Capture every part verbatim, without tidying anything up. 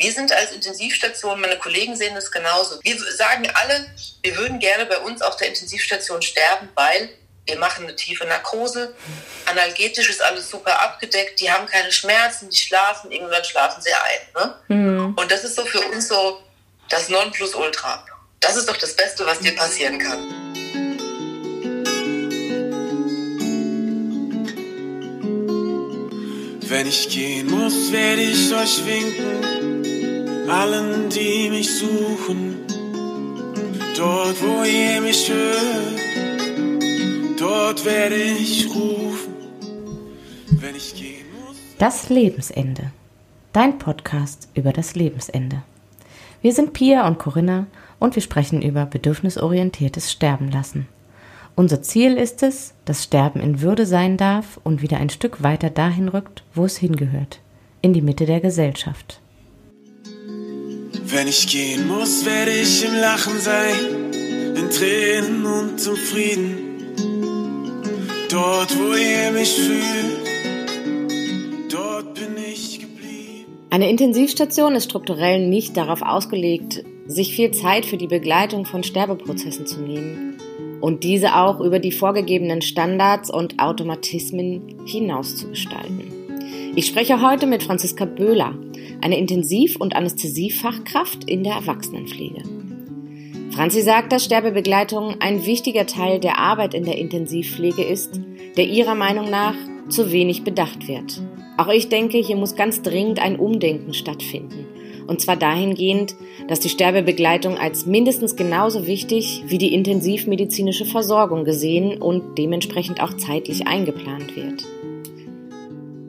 Wir sind als Intensivstation, meine Kollegen sehen das genauso. Wir sagen alle, wir würden gerne bei uns auf der Intensivstation sterben, weil wir machen eine tiefe Narkose, analgetisch ist alles super abgedeckt, die haben keine Schmerzen, die schlafen, irgendwann schlafen sie ein. Ne? Mhm. Und das ist so für uns so das Nonplusultra. Das ist doch das Beste, was dir passieren kann. Wenn ich gehen muss, werde ich euch winken, allen, die mich suchen. Dort, wo ihr mich hört, dort werde ich rufen. Wenn ich gehen muss. Das Lebensende. Dein Podcast über das Lebensende. Wir sind Pia und Corinna und wir sprechen über bedürfnisorientiertes Sterben lassen. Unser Ziel ist es, dass Sterben in Würde sein darf und wieder ein Stück weiter dahin rückt, wo es hingehört, in die Mitte der Gesellschaft. Wenn ich gehen muss, werde ich im Lachen sein, in Tränen und im Frieden. Dort, wo ihr mich fühlt, dort bin ich geblieben. Eine Intensivstation ist strukturell nicht darauf ausgelegt, sich viel Zeit für die Begleitung von Sterbeprozessen zu nehmen. Und diese auch über die vorgegebenen Standards und Automatismen hinaus zu gestalten. Ich spreche heute mit Franziska Böhler, eine Intensiv- und Anästhesiefachkraft in der Erwachsenenpflege. Franzi sagt, dass Sterbebegleitung ein wichtiger Teil der Arbeit in der Intensivpflege ist, der ihrer Meinung nach zu wenig bedacht wird. Auch ich denke, hier muss ganz dringend ein Umdenken stattfinden. Und zwar dahingehend, dass die Sterbebegleitung als mindestens genauso wichtig wie die intensivmedizinische Versorgung gesehen und dementsprechend auch zeitlich eingeplant wird.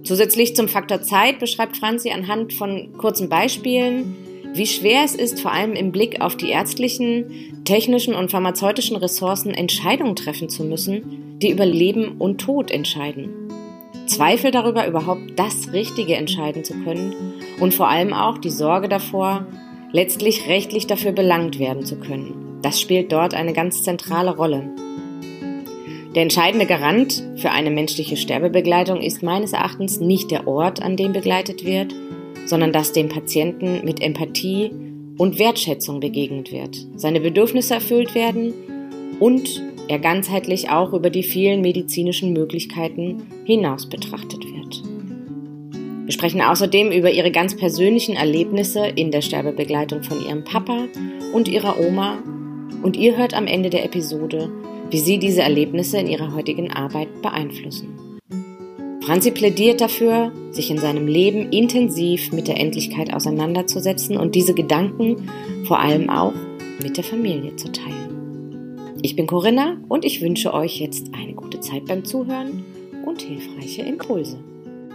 Zusätzlich zum Faktor Zeit beschreibt Franzi anhand von kurzen Beispielen, wie schwer es ist, vor allem im Blick auf die ärztlichen, technischen und pharmazeutischen Ressourcen Entscheidungen treffen zu müssen, die über Leben und Tod entscheiden. Zweifel darüber, überhaupt das Richtige entscheiden zu können und vor allem auch die Sorge davor, letztlich rechtlich dafür belangt werden zu können. Das spielt dort eine ganz zentrale Rolle. Der entscheidende Garant für eine menschliche Sterbebegleitung ist meines Erachtens nicht der Ort, an dem begleitet wird, sondern dass dem Patienten mit Empathie und Wertschätzung begegnet wird, seine Bedürfnisse erfüllt werden und er ganzheitlich auch über die vielen medizinischen Möglichkeiten hinaus betrachtet wird. Wir sprechen außerdem über ihre ganz persönlichen Erlebnisse in der Sterbebegleitung von ihrem Papa und ihrer Oma und ihr hört am Ende der Episode, wie sie diese Erlebnisse in ihrer heutigen Arbeit beeinflussen. Franzi plädiert dafür, sich in seinem Leben intensiv mit der Endlichkeit auseinanderzusetzen und diese Gedanken vor allem auch mit der Familie zu teilen. Ich bin Corinna und ich wünsche euch jetzt eine gute Zeit beim Zuhören und hilfreiche Impulse.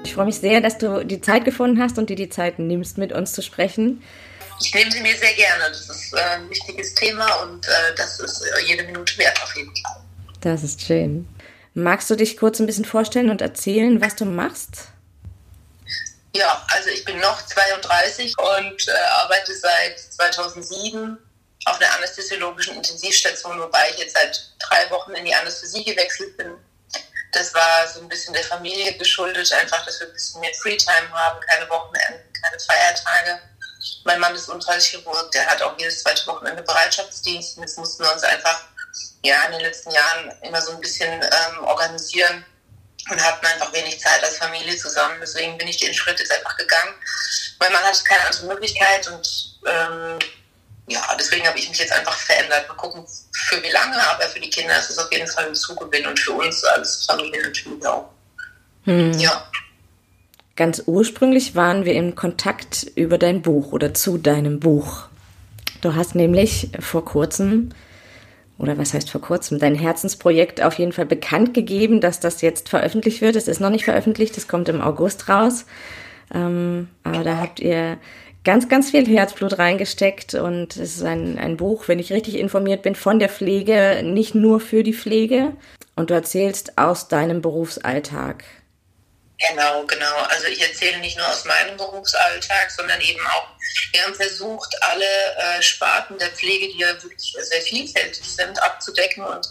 Ich freue mich sehr, dass du die Zeit gefunden hast und dir die Zeit nimmst, mit uns zu sprechen. Ich nehme sie mir sehr gerne. Das ist ein wichtiges Thema und das ist jede Minute wert auf jeden Fall. Das ist schön. Magst du dich kurz ein bisschen vorstellen und erzählen, was du machst? Ja, also ich bin noch zweiunddreißig und äh, arbeite seit zweitausendsieben auf einer anästhesiologischen Intensivstation, wobei ich jetzt seit drei Wochen in die Anästhesie gewechselt bin. Das war so ein bisschen der Familie geschuldet, einfach, dass wir ein bisschen mehr Freetime haben, keine Wochenenden, keine Feiertage. Mein Mann ist Unfallchirurg, der hat auch jedes zweite Wochenende Bereitschaftsdienst. Und jetzt mussten wir uns einfach ja, in den letzten Jahren immer so ein bisschen ähm, organisieren und hatten einfach wenig Zeit als Familie zusammen. Deswegen bin ich den Schritt jetzt einfach gegangen. Mein Mann hatte keine andere Möglichkeit und ähm, Ja, deswegen habe ich mich jetzt einfach verändert. Mal gucken, für wie lange, aber für die Kinder ist es auf jeden Fall ein Zugewinn und für uns als Familie natürlich auch. Hm. Ja. Ganz ursprünglich waren wir im Kontakt über dein Buch oder zu deinem Buch. Du hast nämlich vor kurzem, oder was heißt vor kurzem, dein Herzensprojekt auf jeden Fall bekannt gegeben, dass das jetzt veröffentlicht wird. Es ist noch nicht veröffentlicht, es kommt im August raus. Ähm, aber da habt ihr ganz, ganz viel Herzblut reingesteckt und es ist ein, ein Buch, wenn ich richtig informiert bin, von der Pflege, nicht nur für die Pflege. Und du erzählst aus deinem Berufsalltag. Genau, genau. Also ich erzähle nicht nur aus meinem Berufsalltag, sondern eben auch, wir haben versucht, alle äh, Sparten der Pflege, die ja wirklich sehr vielfältig sind, abzudecken und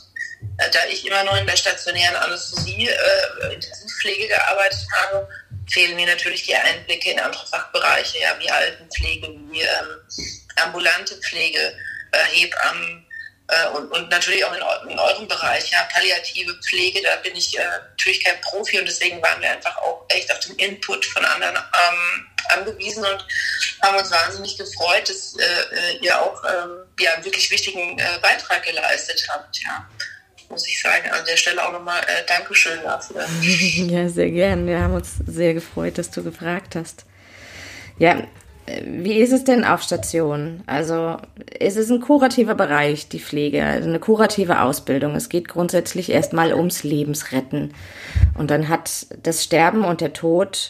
da ich immer noch in der stationären Anästhesie, äh, Intensivpflege gearbeitet habe, fehlen mir natürlich die Einblicke in andere Fachbereiche, ja, wie Altenpflege, wie ähm, ambulante Pflege, äh, Hebammen äh, und, und natürlich auch in, in eurem Bereich, ja, palliative Pflege, da bin ich äh, natürlich kein Profi und deswegen waren wir einfach auch echt auf den Input von anderen ähm, angewiesen und haben uns wahnsinnig gefreut, dass äh, ihr auch äh, ja, einen wirklich wichtigen äh, Beitrag geleistet habt, ja. Muss ich sagen, an der Stelle auch nochmal äh, Dankeschön dafür. Ja, sehr gern. Wir haben uns sehr gefreut, dass du gefragt hast. Ja, wie ist es denn auf Station? Also es ist ein kurativer Bereich, die Pflege, also eine kurative Ausbildung. Es geht grundsätzlich erstmal ums Lebensretten. Und dann hat das Sterben und der Tod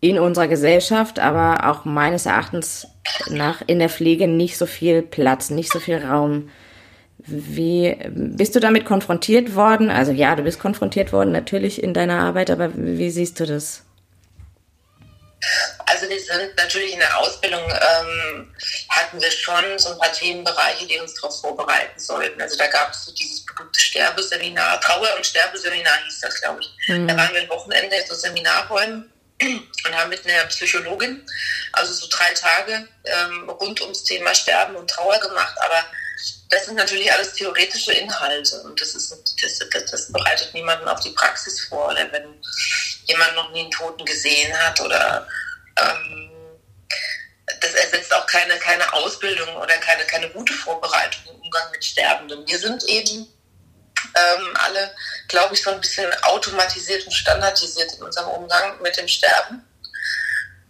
in unserer Gesellschaft, aber auch meines Erachtens nach in der Pflege nicht so viel Platz, nicht so viel Raum. Wie bist du damit konfrontiert worden? Also ja, du bist konfrontiert worden, natürlich in deiner Arbeit, aber wie siehst du das? Also wir sind natürlich in der Ausbildung, ähm, hatten wir schon so ein paar Themenbereiche, die uns darauf vorbereiten sollten. Also da gab es so dieses berühmte Sterbeseminar, Trauer- und Sterbeseminar hieß das, glaube ich. Mhm. Da waren wir am Wochenende in so Seminarräumen und haben mit einer Psychologin, also so drei Tage ähm, rund ums Thema Sterben und Trauer gemacht, aber das sind natürlich alles theoretische Inhalte und das, ist, das, das, das bereitet niemanden auf die Praxis vor. Oder wenn jemand noch nie einen Toten gesehen hat oder ähm, das ersetzt auch keine, keine Ausbildung oder keine, keine gute Vorbereitung im Umgang mit Sterbenden. Wir sind eben ähm, alle, glaube ich, so ein bisschen automatisiert und standardisiert in unserem Umgang mit dem Sterben.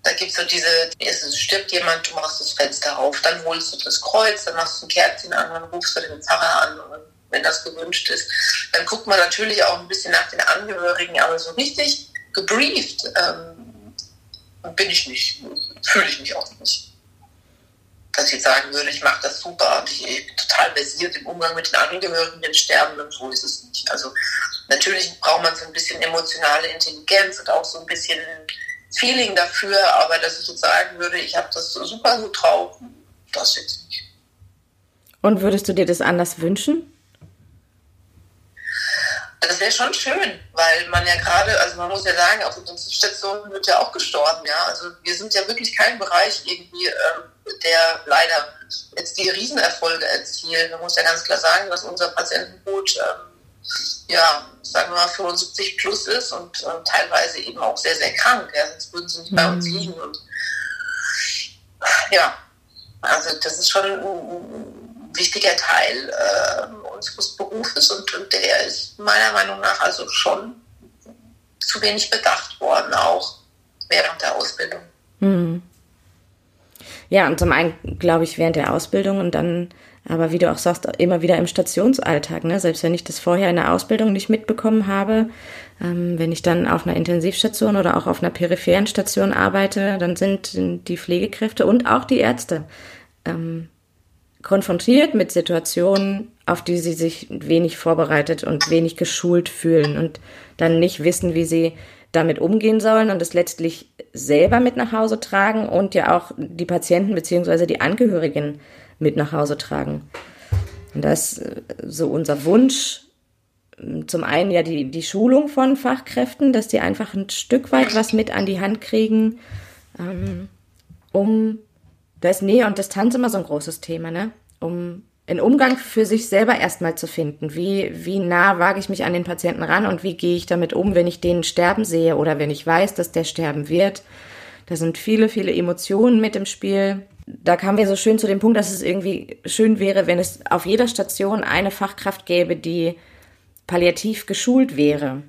Da gibt es so diese, es stirbt jemand, du machst das Fenster auf, dann holst du das Kreuz, dann machst du ein Kerzchen an, dann rufst du den Pfarrer an, und wenn das gewünscht ist. Dann guckt man natürlich auch ein bisschen nach den Angehörigen, aber so richtig gebrieft ähm, bin ich nicht, fühle ich mich auch nicht. Dass ich jetzt sagen würde, ich mache das super und ich, ich bin total versiert im Umgang mit den Angehörigen, den Sterbenden, so ist es nicht. Also natürlich braucht man so ein bisschen emotionale Intelligenz und auch so ein bisschen Feeling dafür, aber dass ich jetzt sagen würde, ich habe das super gut drauf, das jetzt nicht. Und würdest du dir das anders wünschen? Das wäre schon schön, weil man ja gerade, also man muss ja sagen, auf den Stationen wird ja auch gestorben, ja. Also wir sind ja wirklich kein Bereich irgendwie, äh, der leider jetzt die Riesenerfolge erzielt. Man muss ja ganz klar sagen, dass unser Patientengut äh, ja, sagen wir mal, fünfundsiebzig plus ist und äh, teilweise eben auch sehr, sehr krank. Ja, sonst würden sie nicht mhm. bei uns liegen. Und, ja, also das ist schon ein wichtiger Teil äh, unseres Berufes und, und der ist meiner Meinung nach also schon zu wenig bedacht worden, auch während der Ausbildung. Mhm. Ja, und zum einen, glaube ich, während der Ausbildung und dann aber wie du auch sagst, immer wieder im Stationsalltag, ne? Selbst wenn ich das vorher in der Ausbildung nicht mitbekommen habe, ähm, wenn ich dann auf einer Intensivstation oder auch auf einer peripheren Station arbeite, dann sind die Pflegekräfte und auch die Ärzte ähm, konfrontiert mit Situationen, auf die sie sich wenig vorbereitet und wenig geschult fühlen und dann nicht wissen, wie sie damit umgehen sollen und es letztlich selber mit nach Hause tragen und ja auch die Patienten bzw. die Angehörigen mit nach Hause tragen. Und das ist so unser Wunsch, zum einen ja die, die Schulung von Fachkräften, dass die einfach ein Stück weit was mit an die Hand kriegen, ähm, um, da ist Nähe und Distanz immer so ein großes Thema, ne? Um einen Umgang für sich selber erstmal zu finden. Wie, wie nah wage ich mich an den Patienten ran und wie gehe ich damit um, wenn ich den sterben sehe oder wenn ich weiß, dass der sterben wird. Da sind viele, viele Emotionen mit im Spiel. Da kamen wir so schön zu dem Punkt, dass es irgendwie schön wäre, wenn es auf jeder Station eine Fachkraft gäbe, die palliativ geschult wäre.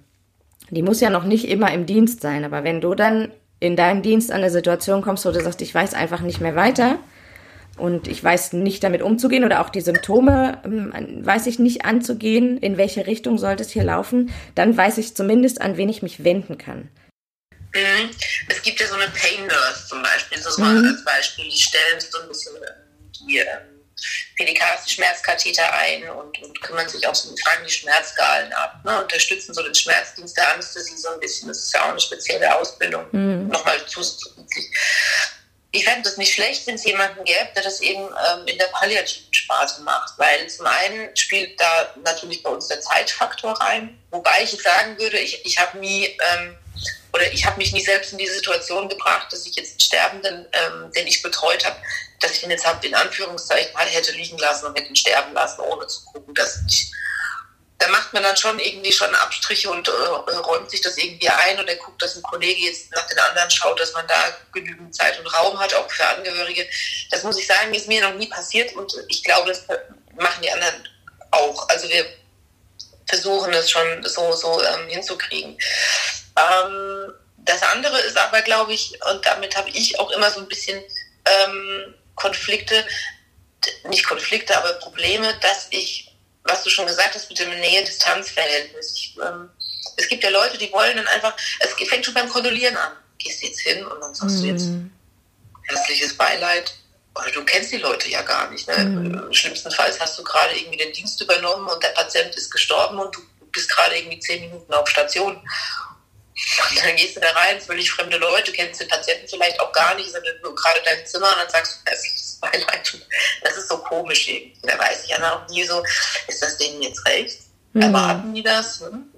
Die muss ja noch nicht immer im Dienst sein, aber wenn du dann in deinem Dienst an der Situation kommst, wo du sagst, ich weiß einfach nicht mehr weiter und ich weiß nicht damit umzugehen oder auch die Symptome weiß ich nicht anzugehen, in welche Richtung sollte es hier laufen, dann weiß ich zumindest, an wen ich mich wenden kann. Es gibt ja so eine Pain Nurse zum Beispiel, so mhm. als Beispiel, die stellen so ein bisschen die Pelikas-Schmerzkatheter ein und, und kümmern sich auch so, fragen die Schmerzskalen ab, ne? Unterstützen so den Schmerzdienst der Anästhesie so ein bisschen, das ist ja auch eine spezielle Ausbildung, mhm. nochmal zusätzlich. ich fände es nicht schlecht, wenn es jemanden gäbe, der das eben ähm, in der palliativen Sparte macht, weil zum einen spielt da natürlich bei uns der Zeitfaktor rein, wobei ich jetzt sagen würde, ich, ich habe nie ähm, oder ich habe mich nie selbst in die Situation gebracht, dass ich jetzt einen Sterbenden, ähm, den ich betreut habe, dass ich ihn jetzt hab, in Anführungszeichen mal hätte liegen lassen und hätte ihn sterben lassen, ohne zu gucken, dass ich, da macht man dann schon irgendwie schon Abstriche und äh, räumt sich das irgendwie ein oder guckt, dass ein Kollege jetzt nach den anderen schaut, dass man da genügend Zeit und Raum hat, auch für Angehörige. Das muss ich sagen, ist mir noch nie passiert und ich glaube, das machen die anderen auch. Also wir versuchen das schon so, so ähm, hinzukriegen. Ähm, das andere ist aber, glaube ich, und damit habe ich auch immer so ein bisschen ähm, Konflikte, nicht Konflikte, aber Probleme, dass ich, was du schon gesagt hast mit dem Nähe-Distanz-Verhältnis. Ich, ähm, es gibt ja Leute, die wollen dann einfach, es fängt schon beim Kondolieren an. Gehst jetzt hin und dann sagst mm. du jetzt herzliches Beileid. Oder du kennst die Leute ja gar nicht. Ne? Mm. Schlimmstenfalls hast du gerade irgendwie den Dienst übernommen und der Patient ist gestorben und du bist gerade irgendwie zehn Minuten auf Station. Und dann gehst du da rein, völlig fremde Leute, kennst den Patienten vielleicht auch gar nicht, sondern nur gerade dein Zimmer und dann sagst du herzliches Beileid. Das ist so komisch irgendwie. Da weiß ich ja noch nie so, ist das denen jetzt recht? Mhm. Erwarten die das? Hm?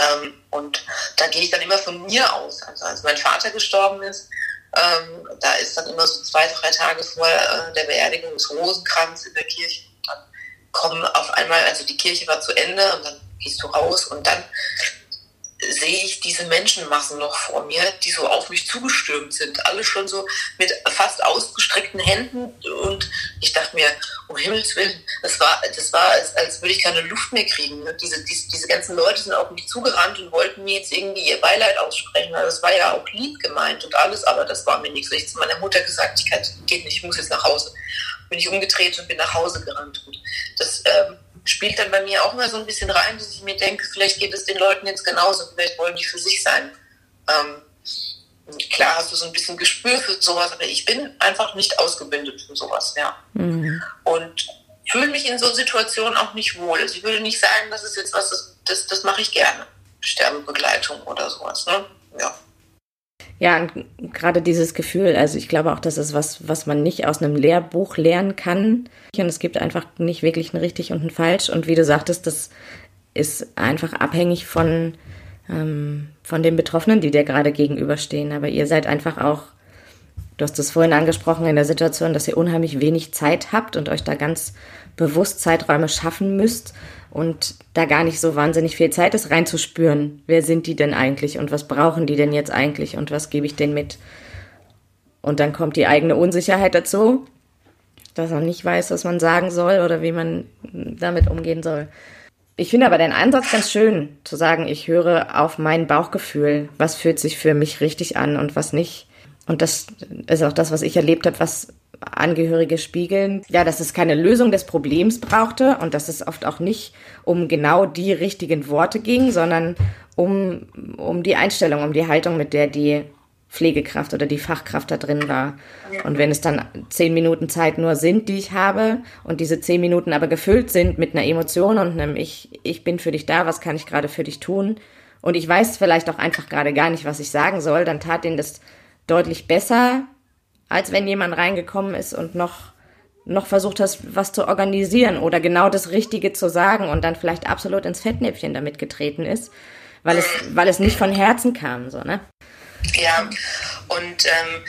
Ähm, und da gehe ich dann immer von mir aus. Also als mein Vater gestorben ist, ähm, da ist dann immer so zwei, drei Tage vor äh, der Beerdigung des Rosenkranz in der Kirche. Und dann kommen auf einmal, also die Kirche war zu Ende und dann gehst du raus und dann sehe ich diese Menschenmassen noch vor mir, die so auf mich zugestürmt sind. Alle schon so mit fast ausgestreckten Händen. Und ich dachte mir, um Himmels Willen, das war, das war als, als würde ich keine Luft mehr kriegen. Diese, diese, diese ganzen Leute sind auf mich zugerannt und wollten mir jetzt irgendwie ihr Beileid aussprechen. Also das war ja auch lieb gemeint und alles, aber das war mir nichts. Ich habe zu meiner Mutter gesagt, ich kann, geht nicht, ich muss jetzt nach Hause. Bin ich umgedreht und bin nach Hause gerannt. Und das ähm, spielt dann bei mir auch mal so ein bisschen rein, dass ich mir denke, vielleicht geht es den Leuten jetzt genauso, vielleicht wollen die für sich sein. Ähm, klar hast du so ein bisschen Gespür für sowas, aber ich bin einfach nicht ausgebildet für sowas, ja. Mhm. Und fühle mich in so Situationen auch nicht wohl. Also ich würde nicht sagen, das ist jetzt was, das, das, das mache ich gerne. Sterbebegleitung oder sowas, ne? Ja. Ja, gerade dieses Gefühl, also ich glaube auch, das ist was, was man nicht aus einem Lehrbuch lernen kann. Und es gibt einfach nicht wirklich ein richtig und ein falsch. Und wie du sagtest, das ist einfach abhängig von, ähm, von den Betroffenen, die dir gerade gegenüberstehen. Aber ihr seid einfach auch, du hast es vorhin angesprochen, in der Situation, dass ihr unheimlich wenig Zeit habt und euch da ganz bewusst Zeiträume schaffen müsst und da gar nicht so wahnsinnig viel Zeit ist, reinzuspüren, wer sind die denn eigentlich und was brauchen die denn jetzt eigentlich und was gebe ich denen mit? Und dann kommt die eigene Unsicherheit dazu, dass man nicht weiß, was man sagen soll oder wie man damit umgehen soll. Ich finde aber deinen Ansatz ganz schön, zu sagen, ich höre auf mein Bauchgefühl, was fühlt sich für mich richtig an und was nicht. Und das ist auch das, was ich erlebt habe, was Angehörige spiegeln, ja, dass es keine Lösung des Problems brauchte und dass es oft auch nicht um genau die richtigen Worte ging, sondern um, um die Einstellung, um die Haltung, mit der die Pflegekraft oder die Fachkraft da drin war. Und wenn es dann zehn Minuten Zeit nur sind, die ich habe und diese zehn Minuten aber gefüllt sind mit einer Emotion und einem ich, ich bin für dich da, was kann ich gerade für dich tun? Und ich weiß vielleicht auch einfach gerade gar nicht, was ich sagen soll, dann tat denen das deutlich besser, als wenn jemand reingekommen ist und noch, noch versucht hat, was zu organisieren oder genau das Richtige zu sagen und dann vielleicht absolut ins Fettnäpfchen damit getreten ist, weil es, weil es nicht von Herzen kam, so, ne? Ja, und ähm,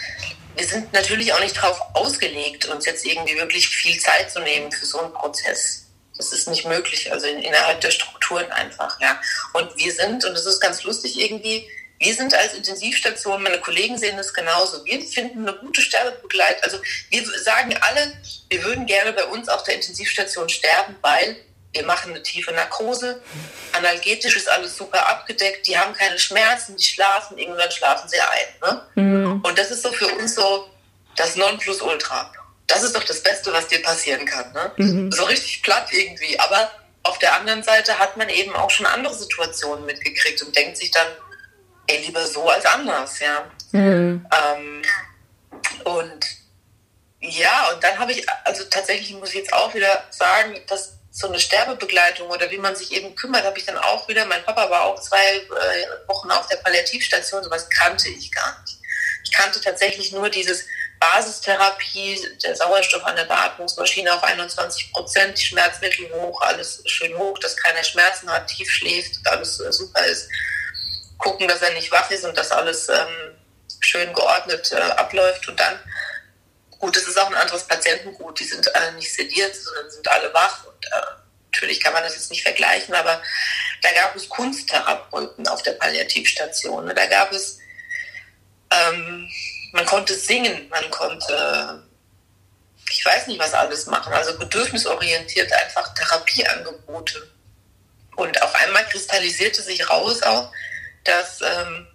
wir sind natürlich auch nicht darauf ausgelegt, uns jetzt irgendwie wirklich viel Zeit zu nehmen für so einen Prozess. Das ist nicht möglich, also in, innerhalb der Strukturen einfach, ja. Und wir sind, und das ist ganz lustig irgendwie, wir sind als Intensivstation, meine Kollegen sehen das genauso. Wir finden eine gute Sterbebegleitung. Also wir sagen alle, wir würden gerne bei uns auf der Intensivstation sterben, weil wir machen eine tiefe Narkose. Analgetisch ist alles super abgedeckt. Die haben keine Schmerzen, die schlafen. Irgendwann schlafen sie ein. Ne? Mhm. Und das ist so für uns so das Nonplusultra. Das ist doch das Beste, was dir passieren kann. Ne? Mhm. So richtig platt irgendwie. Aber auf der anderen Seite hat man eben auch schon andere Situationen mitgekriegt und denkt sich dann, ey, lieber so als anders, ja. Mhm. Ähm, und ja, und dann habe ich, also tatsächlich muss ich jetzt auch wieder sagen, dass so eine Sterbebegleitung oder wie man sich eben kümmert, habe ich dann auch wieder, mein Papa war auch zwei äh, Wochen auf der Palliativstation, sowas kannte ich gar nicht. Ich kannte tatsächlich nur dieses, Basistherapie, der Sauerstoff an der Beatmungsmaschine auf einundzwanzig Prozent, die Schmerzmittel hoch, alles schön hoch, dass keiner Schmerzen hat, tief schläft, alles super ist. Gucken, dass er nicht wach ist und dass alles ähm, schön geordnet äh, abläuft. Und dann, gut, es ist auch ein anderes Patientengut, die sind alle nicht sediert, sondern sind alle wach. Und äh, natürlich kann man das jetzt nicht vergleichen, aber da gab es Kunsttherapeuten auf der Palliativstation. Da gab es, ähm, man konnte singen, man konnte, ich weiß nicht, was alles machen. Also bedürfnisorientiert einfach Therapieangebote. Und auf einmal kristallisierte sich raus auch, dass, ähm,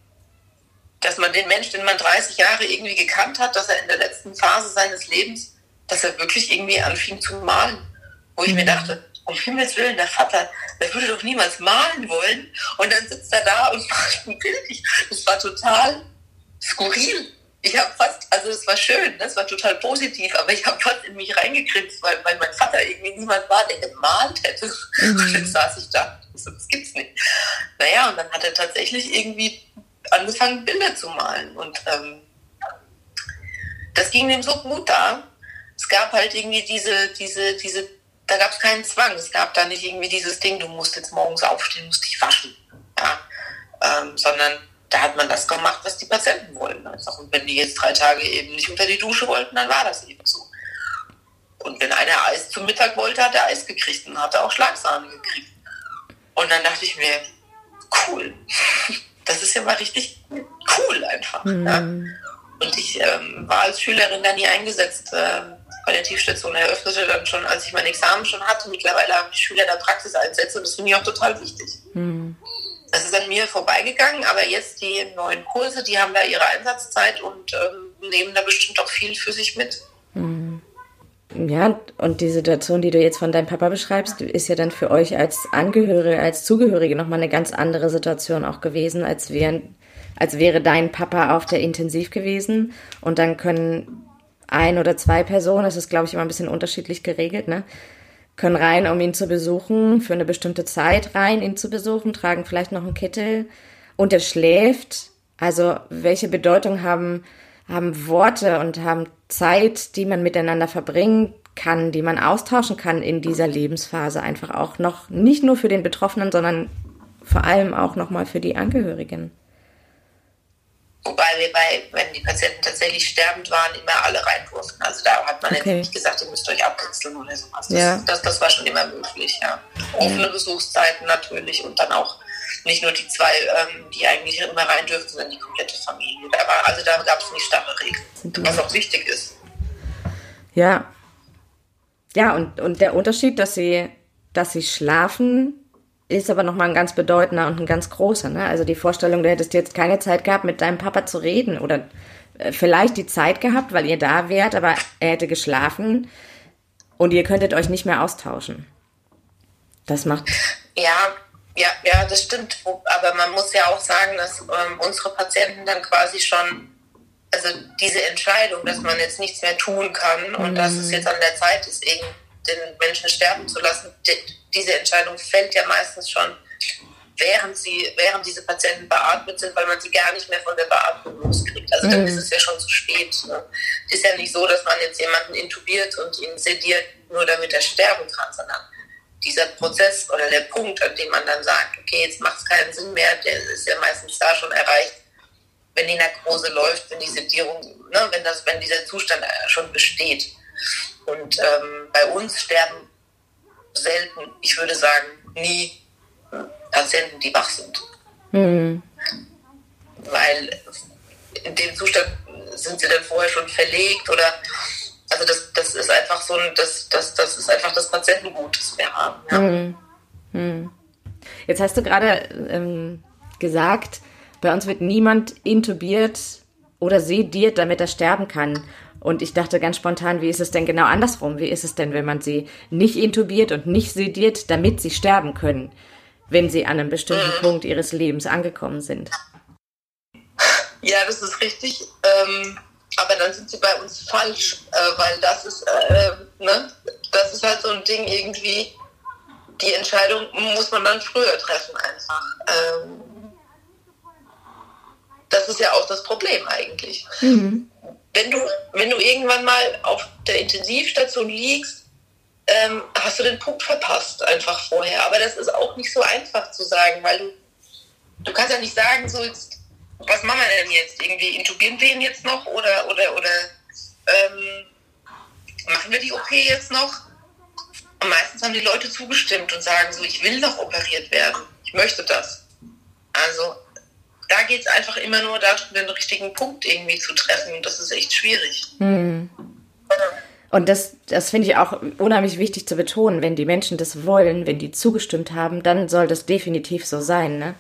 dass man den Menschen, den man dreißig Jahre irgendwie gekannt hat, dass er in der letzten Phase seines Lebens, dass er wirklich irgendwie anfing zu malen. Wo ich mir dachte, um Himmels Willen, der Vater, der würde doch niemals malen wollen. Und dann sitzt er da und macht ein Bild. Das war total skurril. Ich habe fast, also es war schön, das war total positiv, aber ich habe fast in mich reingekriegt, weil, weil mein Vater irgendwie niemand war, der gemalt hätte. Mhm. Und dann saß ich da, das gibt's nicht. Naja, und dann hat er tatsächlich irgendwie angefangen, Bilder zu malen. Und ähm, das ging dem so gut da. Es gab halt irgendwie diese, diese, diese, da gab es keinen Zwang. Es gab da nicht irgendwie dieses Ding, du musst jetzt morgens aufstehen, musst dich waschen. Ja? Ähm, sondern da hat man das gemacht, was die Patienten wollen. Und wenn die jetzt drei Tage eben nicht unter die Dusche wollten, dann war das eben so. Und wenn einer Eis zum Mittag wollte, hat er Eis gekriegt und hat er auch Schlagsahne gekriegt. Und dann dachte ich mir, cool. Das ist ja mal richtig cool einfach. Mhm. Ja. Und ich ähm, war als Schülerin da nie eingesetzt. Ähm, Palliativstation eröffnete dann schon, als ich mein Examen schon hatte. Mittlerweile haben die Schüler da Praxiseinsätze und das finde ich auch total wichtig. Mhm. Das ist an mir vorbeigegangen, aber jetzt die neuen Kurse, die haben da ihre Einsatzzeit und ähm, nehmen da bestimmt auch viel für sich mit. Mhm. Ja, und die Situation, die du jetzt von deinem Papa beschreibst, ist ja dann für euch als Angehörige, als Zugehörige nochmal eine ganz andere Situation auch gewesen, als, wär, als wäre dein Papa auf der Intensiv gewesen. Und dann können ein oder zwei Personen, das ist, glaube ich, immer ein bisschen unterschiedlich geregelt, ne? Können rein, um ihn zu besuchen, für eine bestimmte Zeit rein, ihn zu besuchen, tragen vielleicht noch einen Kittel und er schläft. Also welche Bedeutung haben, haben Worte und haben Zeit, die man miteinander verbringen kann, die man austauschen kann in dieser Lebensphase einfach auch noch, nicht nur für den Betroffenen, sondern vor allem auch nochmal für die Angehörigen. Wobei wir bei, wenn die Patienten tatsächlich sterbend waren, immer alle reinwurften. Also da hat man okay. Jetzt nicht gesagt, ihr müsst euch abwechseln oder sowas. Das, ja. das, das war schon immer möglich, ja. Offene ja. Besuchszeiten natürlich und dann auch nicht nur die zwei, ähm, die eigentlich immer rein dürfen, sondern die komplette Familie. Da war, also da gab es nicht starre Regeln, was auch wichtig ist. Ja. Ja, und, und der Unterschied, dass sie, dass sie schlafen, ist aber nochmal ein ganz bedeutender und ein ganz großer. Ne? Also die Vorstellung, du hättest jetzt keine Zeit gehabt, mit deinem Papa zu reden oder vielleicht die Zeit gehabt, weil ihr da wärt, aber er hätte geschlafen und ihr könntet euch nicht mehr austauschen. Das macht... Ja, ja, ja, das stimmt. Aber man muss ja auch sagen, dass ähm, unsere Patienten dann quasi schon, also diese Entscheidung, dass man jetzt nichts mehr tun kann und mhm. dass es jetzt an der Zeit ist, eben den Menschen sterben zu lassen, die, diese Entscheidung fällt ja meistens schon, während sie, während diese Patienten beatmet sind, weil man sie gar nicht mehr von der Beatmung loskriegt. Also dann mhm. ist es ja schon zu spät. Ne? Ist ja nicht so, dass man jetzt jemanden intubiert und ihn sediert, nur damit er sterben kann, sondern dieser Prozess oder der Punkt, an dem man dann sagt, okay, jetzt macht es keinen Sinn mehr, der ist ja meistens da schon erreicht, wenn die Narkose läuft, wenn die Sedierung, ne, wenn, das, wenn dieser Zustand schon besteht. Und ähm, bei uns sterben selten, ich würde sagen, nie Patienten, die wach sind. Mhm. Weil in dem Zustand sind sie dann vorher schon verlegt oder also das, das ist einfach so ein, das, das, das ist einfach das Patientengut, das wir haben. Ja. Mhm. Mhm. Jetzt hast du gerade ähm, gesagt, bei uns wird niemand intubiert oder sediert, damit er sterben kann. Und ich dachte ganz spontan, wie ist es denn genau andersrum? Wie ist es denn, wenn man sie nicht intubiert und nicht sediert, damit sie sterben können, wenn sie an einem bestimmten mhm. Punkt ihres Lebens angekommen sind? Ja, das ist richtig. Ähm, aber dann sind sie bei uns falsch, äh, weil das ist, äh, ne? Das ist halt so ein Ding irgendwie, die Entscheidung muss man dann früher treffen einfach. Ähm, das ist ja auch das Problem eigentlich. Mhm. wenn du, wenn du irgendwann mal auf der Intensivstation liegst, ähm, hast du den Punkt verpasst einfach vorher. Aber das ist auch nicht so einfach zu sagen, weil du, du kannst ja nicht sagen, so jetzt, was machen wir denn jetzt? Irgendwie intubieren wir ihn jetzt noch oder, oder, oder ähm, machen wir die O P jetzt noch? Und meistens haben die Leute zugestimmt und sagen so, ich will noch operiert werden, ich möchte das. Also da geht es einfach immer nur darum, den richtigen Punkt irgendwie zu treffen. Und das ist echt schwierig. Hm. Und das, das finde ich auch unheimlich wichtig zu betonen. Wenn die Menschen das wollen, wenn die zugestimmt haben, dann soll das definitiv so sein. Ne?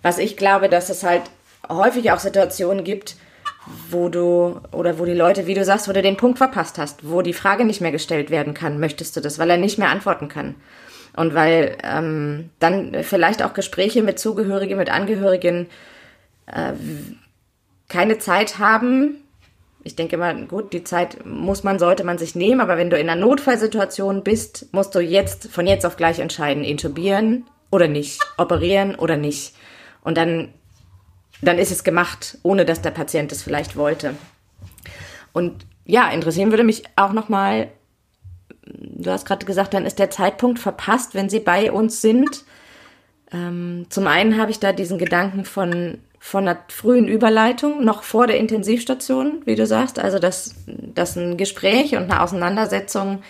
Was ich glaube, dass es halt häufig auch Situationen gibt, wo du, oder wo die Leute, wie du sagst, wo du den Punkt verpasst hast, wo die Frage nicht mehr gestellt werden kann, möchtest du das, weil er nicht mehr antworten kann. Und weil ähm, dann vielleicht auch Gespräche mit Zugehörigen, mit Angehörigen äh, keine Zeit haben. Ich denke immer, gut, die Zeit muss man, sollte man sich nehmen, aber wenn du in einer Notfallsituation bist, musst du jetzt, von jetzt auf gleich entscheiden, intubieren oder nicht, operieren oder nicht. Und dann Dann ist es gemacht, ohne dass der Patient es vielleicht wollte. Und ja, interessieren würde mich auch nochmal, du hast gerade gesagt, dann ist der Zeitpunkt verpasst, wenn sie bei uns sind. Ähm, zum einen habe ich da diesen Gedanken von, von einer frühen Überleitung, noch vor der Intensivstation, wie du sagst. Also, dass, dass ein Gespräch und eine Auseinandersetzung,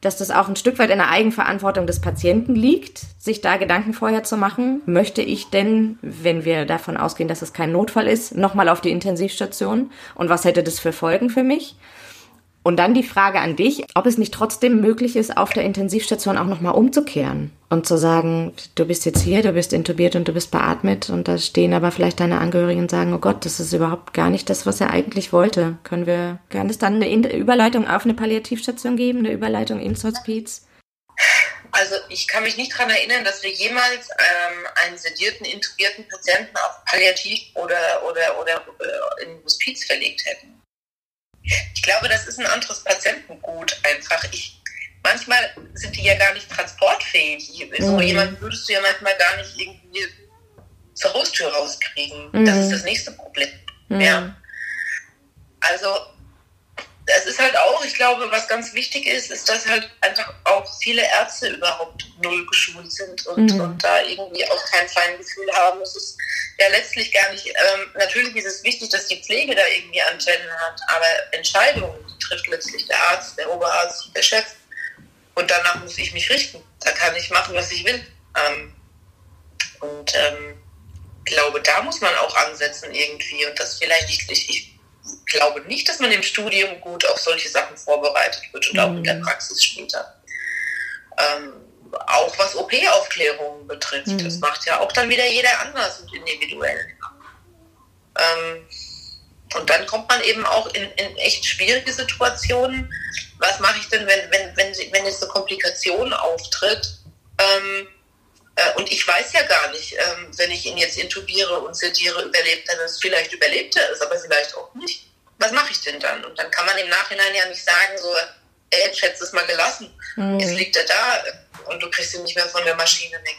dass das auch ein Stück weit in der Eigenverantwortung des Patienten liegt, sich da Gedanken vorher zu machen. Möchte ich denn, wenn wir davon ausgehen, dass es kein Notfall ist, nochmal auf die Intensivstation? Und was hätte das für Folgen für mich? Und dann die Frage an dich, ob es nicht trotzdem möglich ist, auf der Intensivstation auch nochmal umzukehren und zu sagen, du bist jetzt hier, du bist intubiert und du bist beatmet. Und da stehen aber vielleicht deine Angehörigen und sagen, oh Gott, das ist überhaupt gar nicht das, was er eigentlich wollte. Können wir, kann es dann eine Überleitung auf eine Palliativstation geben, eine Überleitung ins Hospiz? Also ich kann mich nicht daran erinnern, dass wir jemals ähm, einen sedierten, intubierten Patienten auf Palliativ oder, oder, oder äh, in Hospiz verlegt hätten. Ich glaube, das ist ein anderes Patientengut einfach. Ich, manchmal sind die ja gar nicht transportfähig. Mhm. So jemanden würdest du ja manchmal gar nicht irgendwie zur Haustür rauskriegen. Mhm. Das ist das nächste Problem. Mhm. Ja. Also es ist halt auch, ich glaube, was ganz wichtig ist, ist, dass halt einfach auch viele Ärzte überhaupt null geschult sind und, mhm. und da irgendwie auch kein Feingefühl haben. Es ist ja letztlich gar nicht, ähm, natürlich ist es wichtig, dass die Pflege da irgendwie Antennen hat, aber Entscheidungen trifft letztlich der Arzt, der Oberarzt, der Chef. Und danach muss ich mich richten. Da kann ich machen, was ich will. Ähm, und ähm, glaube, da muss man auch ansetzen irgendwie und das vielleicht nicht, ich, ich Ich glaube nicht, dass man im Studium gut auf solche Sachen vorbereitet wird und mhm. auch in der Praxis später. Ähm, auch was O P-Aufklärung betrifft, mhm. das macht ja auch dann wieder jeder anders und individuell. Ähm, und dann kommt man eben auch in, in echt schwierige Situationen. Was mache ich denn, wenn, wenn, wenn, wenn jetzt eine Komplikation auftritt? Ähm, äh, und ich weiß ja gar nicht, ähm, wenn ich ihn jetzt intubiere und sediere, überlebt er das? Vielleicht überlebt er es, aber vielleicht auch nicht. Was mache ich denn dann? Und dann kann man im Nachhinein ja nicht sagen, so, ey, ich hätte es mal gelassen, mhm. jetzt liegt er da und du kriegst ihn nicht mehr von der Maschine weg.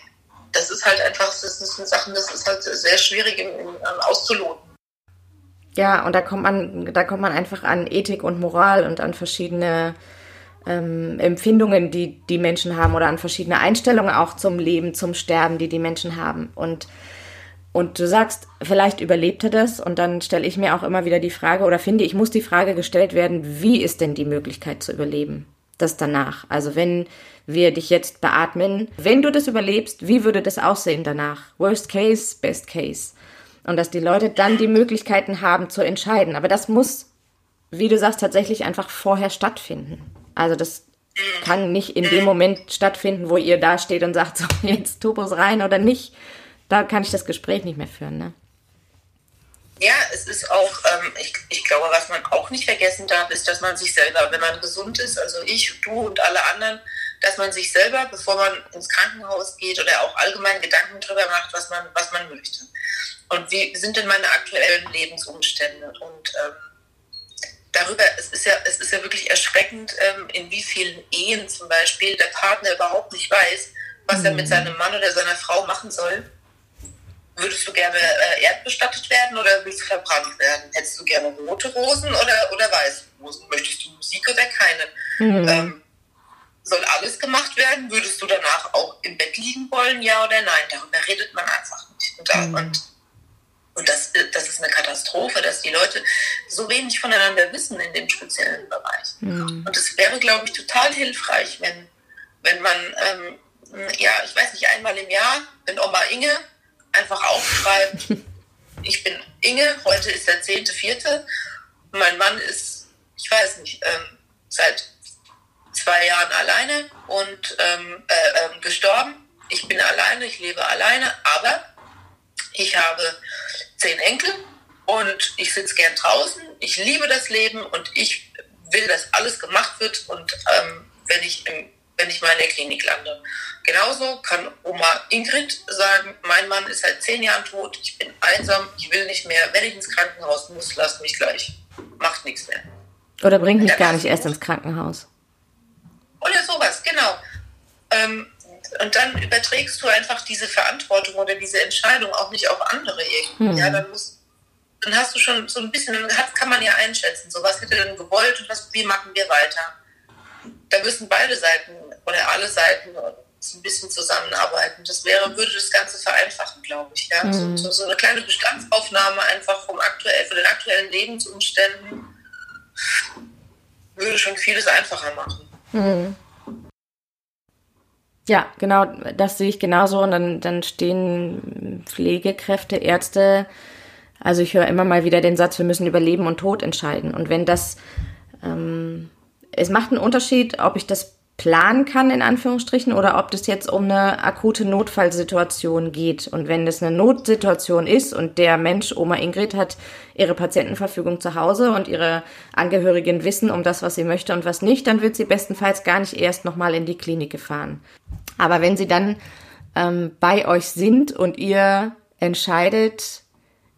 Das ist halt einfach, das sind Sachen, das ist halt sehr schwierig im, im, auszuloten. Ja, und da kommt man, da kommt man einfach an Ethik und Moral und an verschiedene ähm, Empfindungen, die die Menschen haben oder an verschiedene Einstellungen auch zum Leben, zum Sterben, die die Menschen haben. Und Und du sagst, vielleicht überlebt er das und dann stelle ich mir auch immer wieder die Frage oder finde, ich muss die Frage gestellt werden, wie ist denn die Möglichkeit zu überleben, das danach? Also wenn wir dich jetzt beatmen, wenn du das überlebst, wie würde das aussehen danach? Worst case, best case. Und dass die Leute dann die Möglichkeiten haben zu entscheiden. Aber das muss, wie du sagst, tatsächlich einfach vorher stattfinden. Also das kann nicht in dem Moment stattfinden, wo ihr da steht und sagt, so jetzt Tubus rein oder nicht. Da kann ich das Gespräch nicht mehr führen, ne? Ja, es ist auch, ähm, ich, ich glaube, was man auch nicht vergessen darf, ist, dass man sich selber, wenn man gesund ist, also ich, du und alle anderen, dass man sich selber, bevor man ins Krankenhaus geht oder auch allgemein Gedanken drüber macht, was man, was man möchte. Und wie sind denn meine aktuellen Lebensumstände? Und ähm, darüber, es ist ja, es ist ja wirklich erschreckend, ähm, in wie vielen Ehen zum Beispiel der Partner überhaupt nicht weiß, was mhm. er mit seinem Mann oder seiner Frau machen soll. würdest du gerne äh, erdbestattet werden oder willst du verbrannt werden? Hättest du gerne rote Rosen oder, oder weiße Rosen? Möchtest du Musik oder keine? Mhm. Ähm, soll alles gemacht werden? Würdest du danach auch im Bett liegen wollen, ja oder nein? Darüber redet man einfach nicht. Und, mhm. und, und das, das ist eine Katastrophe, dass die Leute so wenig voneinander wissen in dem speziellen Bereich. Mhm. Und es wäre, glaube ich, total hilfreich, wenn, wenn man, ähm, ja, ich weiß nicht, einmal im Jahr, wenn Oma Inge einfach aufschreiben, ich bin Inge, heute ist der zehnte Vierte Mein Mann ist, ich weiß nicht, ähm, seit zwei Jahren alleine und ähm, äh, äh, gestorben. Ich bin alleine, ich lebe alleine, aber ich habe zehn Enkel und ich sitze gern draußen. Ich liebe das Leben und ich will, dass alles gemacht wird und ähm, wenn ich im wenn ich mal in der Klinik lande. Genauso kann Oma Ingrid sagen, mein Mann ist seit zehn Jahren tot, ich bin einsam, ich will nicht mehr, wenn ich ins Krankenhaus muss, lasst mich gleich. Macht nichts mehr. Oder bringt mich gar nicht erst ins Krankenhaus. Oder sowas, genau. Ähm, und dann überträgst du einfach diese Verantwortung oder diese Entscheidung auch nicht auf andere irgendwie. Hm. Ja, dann musst dann hast du schon so ein bisschen, dann kann man ja einschätzen, so was hätte denn gewollt und was, wie machen wir weiter. Da müssen beide Seiten oder alle Seiten ein bisschen zusammenarbeiten. Das wäre, würde das Ganze vereinfachen, glaube ich. Ja? Mhm. So, so eine kleine Bestandsaufnahme einfach vom aktuell, von den aktuellen Lebensumständen würde schon vieles einfacher machen. Mhm. Ja, genau, das sehe ich genauso. Und dann, dann stehen Pflegekräfte, Ärzte. Also ich höre immer mal wieder den Satz, wir müssen über Leben und Tod entscheiden. Und wenn das... Ähm, es macht einen Unterschied, ob ich das planen kann, in Anführungsstrichen, oder ob das jetzt um eine akute Notfallsituation geht. Und wenn das eine Notsituation ist und der Mensch, Oma Ingrid, hat ihre Patientenverfügung zu Hause und ihre Angehörigen wissen um das, was sie möchte und was nicht, dann wird sie bestenfalls gar nicht erst nochmal in die Klinik gefahren. Aber wenn sie dann ähm, bei euch sind und ihr entscheidet,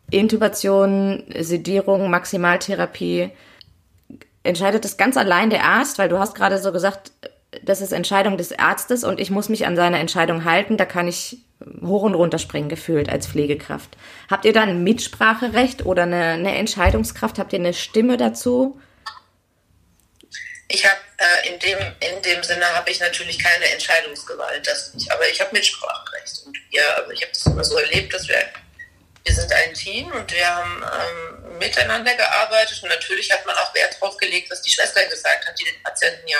Intubation, Sedierung, Maximaltherapie, entscheidet das ganz allein der Arzt, weil du hast gerade so gesagt, das ist Entscheidung des Arztes und ich muss mich an seine Entscheidung halten, da kann ich hoch und runter springen, gefühlt als Pflegekraft. Habt ihr da ein Mitspracherecht oder eine, eine Entscheidungskraft? Habt ihr eine Stimme dazu? Ich habe äh, in dem, in dem Sinne habe ich natürlich keine Entscheidungsgewalt, das nicht, aber ich habe Mitspracherecht. Und ja, also ich habe das immer so erlebt, dass wir... Wir sind ein Team und wir haben ähm, miteinander gearbeitet und natürlich hat man auch Wert drauf gelegt, was die Schwester gesagt hat, die den Patienten ja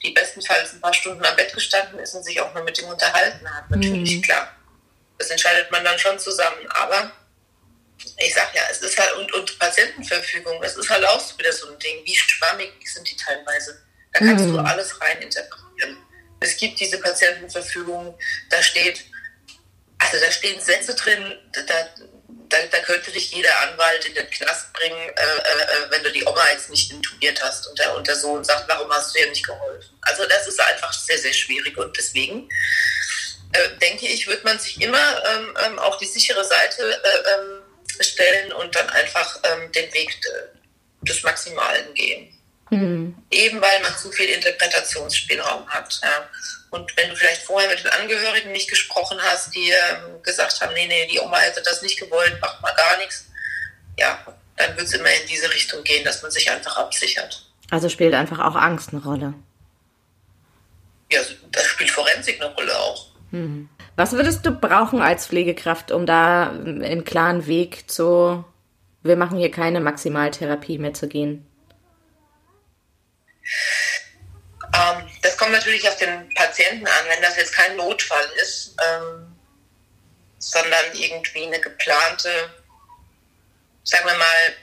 die bestenfalls ein paar Stunden am Bett gestanden ist und sich auch mal mit ihm unterhalten hat. Natürlich, mhm. klar. Das entscheidet man dann schon zusammen, aber ich sag ja, es ist halt, und, und Patientenverfügung, das ist halt auch so wieder so ein Ding, wie schwammig sind die teilweise. Da kannst mhm. du alles rein interpretieren. Es gibt diese Patientenverfügung, da steht, also da stehen Sätze drin, da, da, da könnte dich jeder Anwalt in den Knast bringen, äh, äh, wenn du die Oma jetzt nicht intubiert hast und der, und der Sohn sagt, warum hast du ihr nicht geholfen? Also das ist einfach sehr, sehr schwierig und deswegen äh, denke ich, wird man sich immer ähm, auf die sichere Seite äh, stellen und dann einfach ähm, den Weg des Maximalen gehen. Mhm. Eben weil man zu viel Interpretationsspielraum hat. Ja. Und wenn du vielleicht vorher mit den Angehörigen nicht gesprochen hast, die ähm, gesagt haben, nee, nee, die Oma hätte das nicht gewollt, macht mal gar nichts, ja, dann wird es immer in diese Richtung gehen, dass man sich einfach absichert. Also spielt einfach auch Angst eine Rolle? Ja, das spielt Forensik eine Rolle auch. Hm. Was würdest du brauchen als Pflegekraft, um da einen klaren Weg zu, wir machen hier keine Maximaltherapie mehr, zu gehen? Ähm, das kommt natürlich auf den Patienten an, wenn das jetzt kein Notfall ist, ähm, sondern irgendwie eine geplante, sagen wir mal,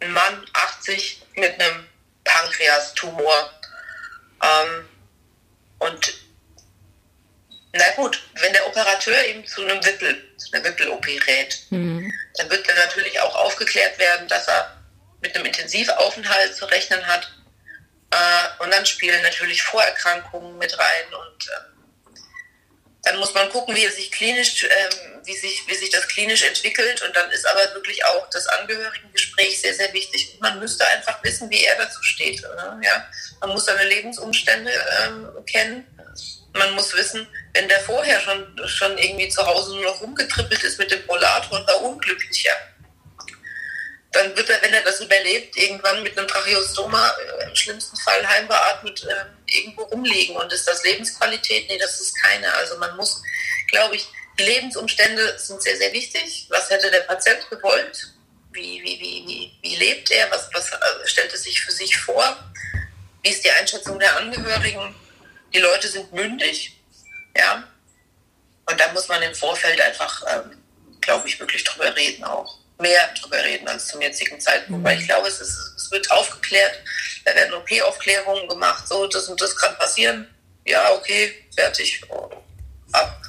ein Mann, achtzig, mit einem Pankreastumor. Ähm, und na gut, wenn der Operateur eben zu einem Wippel, zu einer Wippel-O P rät, mhm. dann wird er natürlich auch aufgeklärt werden, dass er mit einem Intensivaufenthalt zu rechnen hat. Und dann spielen natürlich Vorerkrankungen mit rein und ähm, dann muss man gucken, wie, er sich klinisch, ähm, wie, sich, wie sich das klinisch entwickelt und dann ist aber wirklich auch das Angehörigengespräch sehr, sehr wichtig. Und man müsste einfach wissen, wie er dazu steht. Ne? Ja? Man muss seine Lebensumstände ähm, kennen man muss wissen, wenn der vorher schon, schon irgendwie zu Hause nur noch rumgetrippelt ist mit dem Rollator, war unglücklicher. Dann wird er, wenn er das überlebt, irgendwann mit einem Tracheostoma äh, im schlimmsten Fall heimbeatmet äh, irgendwo rumliegen. Und ist das Lebensqualität? Nee, das ist keine. Also man muss, glaube ich, die Lebensumstände sind sehr, sehr wichtig. Was hätte der Patient gewollt? Wie, wie, wie, wie, wie lebt er? Was, was also stellt er sich für sich vor? Wie ist die Einschätzung der Angehörigen? Die Leute sind mündig, ja. Und da muss man im Vorfeld einfach, ähm, glaube ich, wirklich drüber reden auch. Mehr drüber reden als zum jetzigen Zeitpunkt, mhm. weil ich glaube, es, ist, es wird aufgeklärt, da werden O P-Aufklärungen gemacht, so, das und das kann passieren, ja, okay, fertig, oh, ab.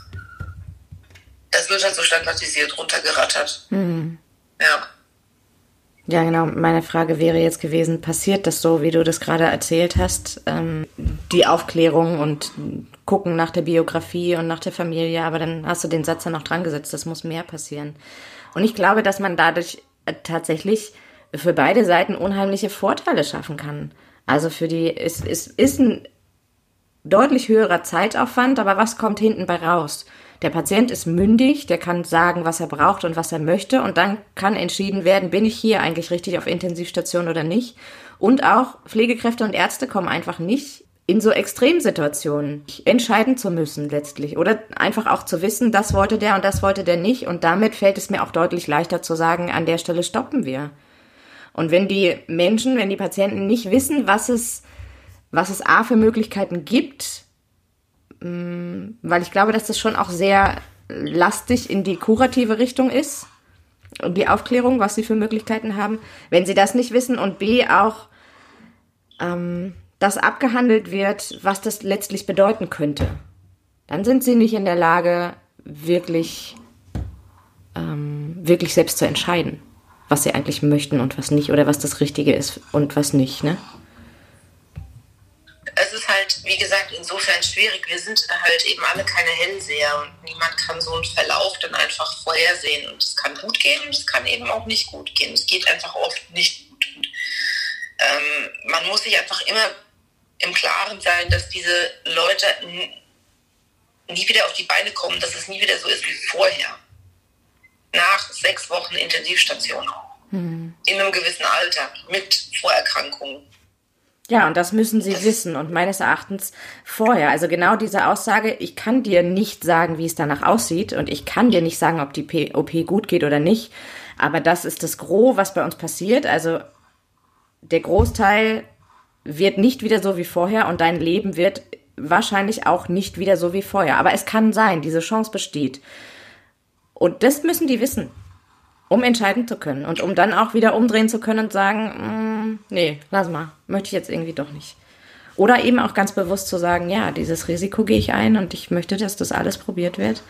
Das wird halt so standardisiert runtergerattert. Mhm. Ja. Ja, genau. Meine Frage wäre jetzt gewesen, passiert das so, wie du das gerade erzählt hast, ähm, die Aufklärung und gucken nach der Biografie und nach der Familie, aber dann hast du den Satz dann noch dran gesetzt, das muss mehr passieren. Und ich glaube, dass man dadurch tatsächlich für beide Seiten unheimliche Vorteile schaffen kann. Also für die, es, es ist ein deutlich höherer Zeitaufwand, aber was kommt hinten bei raus? Der Patient ist mündig, der kann sagen, was er braucht und was er möchte und dann kann entschieden werden, bin ich hier eigentlich richtig auf Intensivstation oder nicht. Und auch Pflegekräfte und Ärzte kommen einfach nicht in so Extremsituationen entscheiden zu müssen letztlich oder einfach auch zu wissen, das wollte der und das wollte der nicht und damit fällt es mir auch deutlich leichter zu sagen, an der Stelle stoppen wir. Und wenn die Menschen, wenn die Patienten nicht wissen, was es, was es A für Möglichkeiten gibt, weil ich glaube, dass das schon auch sehr lastig in die kurative Richtung ist und die Aufklärung, was sie für Möglichkeiten haben, wenn sie das nicht wissen und B auch ähm, das abgehandelt wird, was das letztlich bedeuten könnte, dann sind sie nicht in der Lage, wirklich, ähm, wirklich selbst zu entscheiden, was sie eigentlich möchten und was nicht oder was das Richtige ist und was nicht, ne? Es ist halt, wie gesagt, insofern schwierig. Wir sind halt eben alle keine Hellseher und niemand kann so einen Verlauf dann einfach vorhersehen. Und es kann gut gehen und es kann eben auch nicht gut gehen. Es geht einfach oft nicht gut. Und, ähm, man muss sich einfach immer im Klaren sein, dass diese Leute n- nie wieder auf die Beine kommen, dass es nie wieder so ist wie vorher. Nach sechs Wochen Intensivstation auch. Mhm. In einem gewissen Alter mit Vorerkrankungen. Ja, und das müssen sie wissen und meines Erachtens vorher. Also genau diese Aussage, ich kann dir nicht sagen, wie es danach aussieht und ich kann dir nicht sagen, ob die O P gut geht oder nicht, aber das ist das Gros, was bei uns passiert. Also der Großteil wird nicht wieder so wie vorher und dein Leben wird wahrscheinlich auch nicht wieder so wie vorher. Aber es kann sein, diese Chance besteht. Und das müssen die wissen, um entscheiden zu können und um dann auch wieder umdrehen zu können und sagen, mm, nee, lass mal, möchte ich jetzt irgendwie doch nicht. Oder eben auch ganz bewusst zu sagen, ja, dieses Risiko gehe ich ein und ich möchte, dass das alles probiert wird.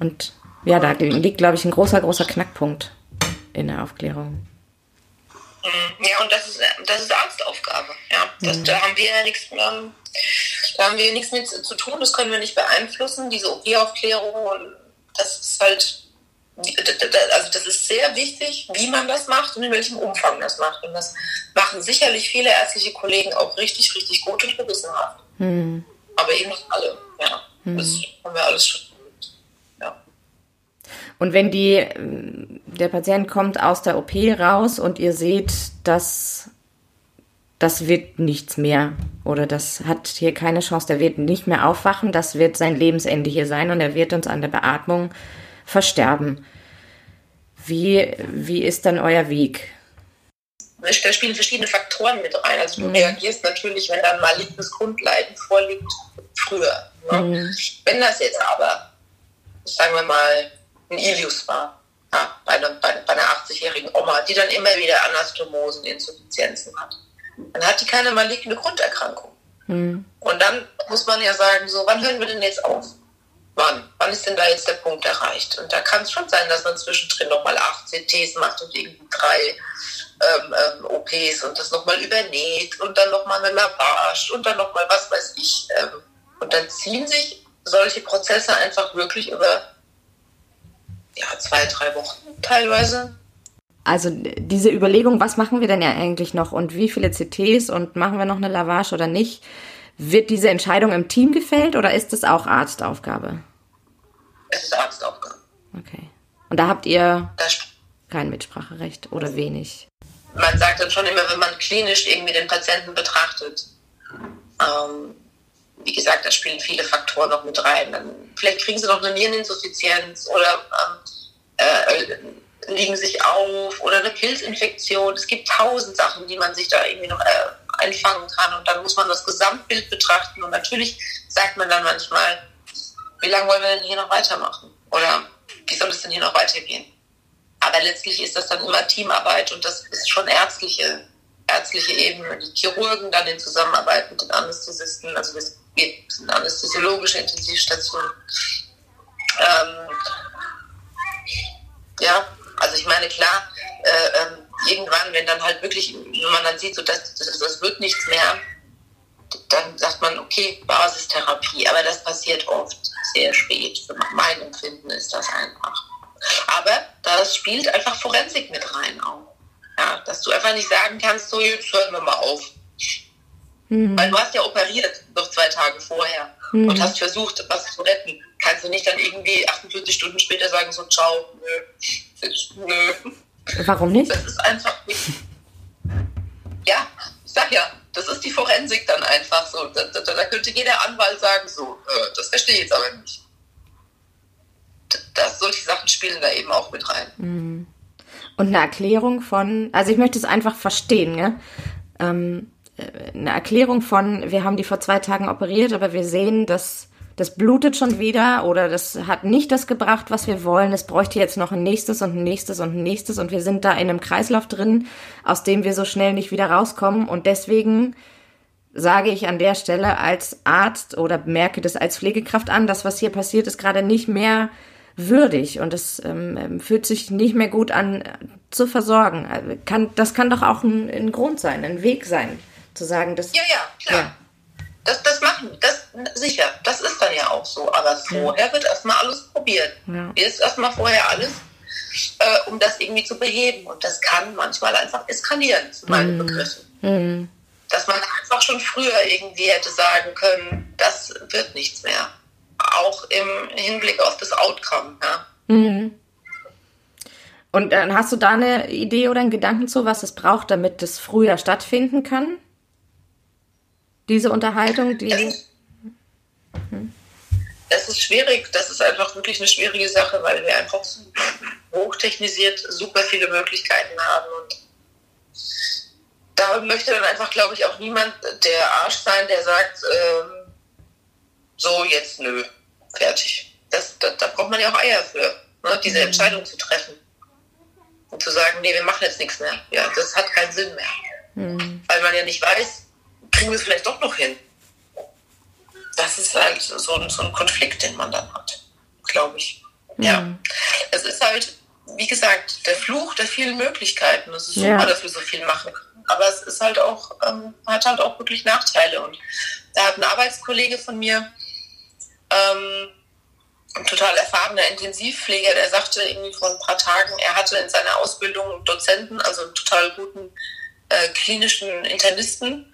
Und ja, da liegt, glaube ich, ein großer, großer Knackpunkt in der Aufklärung. Ja, und das ist, das ist Arztaufgabe. Ja, das, mhm. da haben wir ja nichts, da haben wir nichts mit zu tun, das können wir nicht beeinflussen, diese O P-Aufklärung und das ist halt... Also das ist sehr wichtig, wie man das macht und in welchem Umfang das macht. Und das machen sicherlich viele ärztliche Kollegen auch richtig, richtig gut und gewissenhaft. Hm. Aber eben nicht alle. Ja. Hm. Das haben wir alles schon. Ja. Und wenn die, der Patient kommt aus der O P raus und ihr seht, dass das wird nichts mehr oder das hat hier keine Chance, der wird nicht mehr aufwachen, das wird sein Lebensende hier sein und er wird uns an der Beatmung versterben. Wie, wie ist dann euer Weg? Da spielen verschiedene Faktoren mit rein. Also du mhm. reagierst natürlich, wenn dann malignes Grundleiden vorliegt, früher. Ne? Mhm. Wenn das jetzt aber, sagen wir mal, ein Ilius war, ja, bei, einer, bei, bei einer achtzigjährigen Oma, die dann immer wieder Anastomosen, Insuffizienzen hat, dann hat die keine maligne Grunderkrankung. Mhm. Und dann muss man ja sagen, so, wann hören wir denn jetzt auf? Wann? Wann ist denn da jetzt der Punkt erreicht? Und da kann es schon sein, dass man zwischendrin nochmal acht C Ts macht und irgendwie drei ähm, ähm, O Ps und das nochmal übernäht und dann nochmal eine Lavage und dann nochmal was weiß ich. Ähm, und dann ziehen sich solche Prozesse einfach wirklich über ja, zwei, drei Wochen teilweise. Also diese Überlegung, was machen wir denn ja eigentlich noch und wie viele C Ts und machen wir noch eine Lavage oder nicht, Wird diese Entscheidung im Team gefällt oder ist es auch Arztaufgabe? Es ist Arztaufgabe. Okay. Und da habt ihr kein Mitspracherecht oder wenig? Man sagt dann schon immer, wenn man klinisch irgendwie den Patienten betrachtet, ähm, wie gesagt, da spielen viele Faktoren noch mit rein. Dann, vielleicht kriegen sie noch eine Niereninsuffizienz oder ähm, äh, liegen sich auf oder eine Pilzinfektion. Es gibt tausend Sachen, die man sich da irgendwie noch äh, einfangen kann. Und dann muss man das Gesamtbild betrachten. Und natürlich sagt man dann manchmal, wie lange wollen wir denn hier noch weitermachen? Oder wie soll es denn hier noch weitergehen? Aber letztlich ist das dann immer Teamarbeit und das ist schon ärztliche, ärztliche Ebene. Die Chirurgen dann in Zusammenarbeit mit den Anästhesisten, also es gibt eine anästhesiologische Intensivstation. Ähm, ja, also ich meine, klar, äh, irgendwann, wenn dann halt wirklich, wenn man dann sieht, so das, das, das wird nichts mehr, dann sagt man, okay, Basistherapie. Aber das passiert oft sehr spät. Für mein Empfinden ist das einfach. Aber da spielt einfach Forensik mit rein auch. Ja, dass du einfach nicht sagen kannst, so jetzt hören wir mal auf. Mhm. Weil du hast ja operiert noch zwei Tage vorher mhm. und hast versucht, was zu retten. Kannst du nicht dann irgendwie achtundvierzig Stunden später sagen, so ciao, nö, nö. Warum nicht? Das ist einfach nicht. Ja, ich sag ja, das ist die Forensik dann einfach so. Da, da, da könnte jeder Anwalt sagen, so, das verstehe ich jetzt aber nicht. Das, solche Sachen spielen da eben auch mit rein. Und eine Erklärung von, also ich möchte es einfach verstehen, ne? ähm, eine Erklärung von, wir haben die vor zwei Tagen operiert, aber wir sehen, dass das blutet schon wieder oder das hat nicht das gebracht, was wir wollen. Es bräuchte jetzt noch ein nächstes und ein nächstes und ein nächstes und wir sind da in einem Kreislauf drin, aus dem wir so schnell nicht wieder rauskommen und deswegen sage ich an der Stelle als Arzt oder merke das als Pflegekraft an, das, was hier passiert, ist gerade nicht mehr würdig und es ähm, fühlt sich nicht mehr gut an zu versorgen. Also kann, das kann doch auch ein, ein Grund sein, ein Weg sein, zu sagen, dass... Ja, ja, klar. Ja. Das, das machen, das sicher, das ist dann ja auch so. Aber vorher ja. wird erstmal alles probiert. Ja. Ist erstmal vorher alles, äh, um das irgendwie zu beheben. Und das kann manchmal einfach eskalieren, zu meinen mm. Begriffen. Mm. Dass man einfach schon früher irgendwie hätte sagen können, das wird nichts mehr. Auch im Hinblick auf das Outcome. Ja. Mhm. Und dann hast du da eine Idee oder einen Gedanken zu, was es braucht, damit das früher stattfinden kann? Diese Unterhaltung? Die das, ist, mhm. das ist schwierig. Das ist einfach wirklich eine schwierige Sache, weil wir einfach hochtechnisiert super viele Möglichkeiten haben. Und da möchte dann einfach, glaube ich, auch niemand der Arsch sein, der sagt, ähm, so, jetzt nö, fertig. Das, da, da braucht man ja auch Eier für, ne? Diese Entscheidung zu treffen. Und zu sagen, nee, wir machen jetzt nichts mehr. Ja, das hat keinen Sinn mehr. Mhm. Weil man ja nicht weiß, kriegen wir es vielleicht doch noch hin. Das ist halt so ein, so ein Konflikt, den man dann hat, glaube ich. Mhm. Ja, es ist halt, wie gesagt, der Fluch der vielen Möglichkeiten. Es ist super, ja. dass wir so viel machen. Aber es ist halt auch, ähm, hat halt auch wirklich Nachteile. Und da hat ein Arbeitskollege von mir, Ähm, ein total erfahrener Intensivpfleger, der sagte irgendwie vor ein paar Tagen, er hatte in seiner Ausbildung einen Dozenten, also einen total guten äh, klinischen Internisten,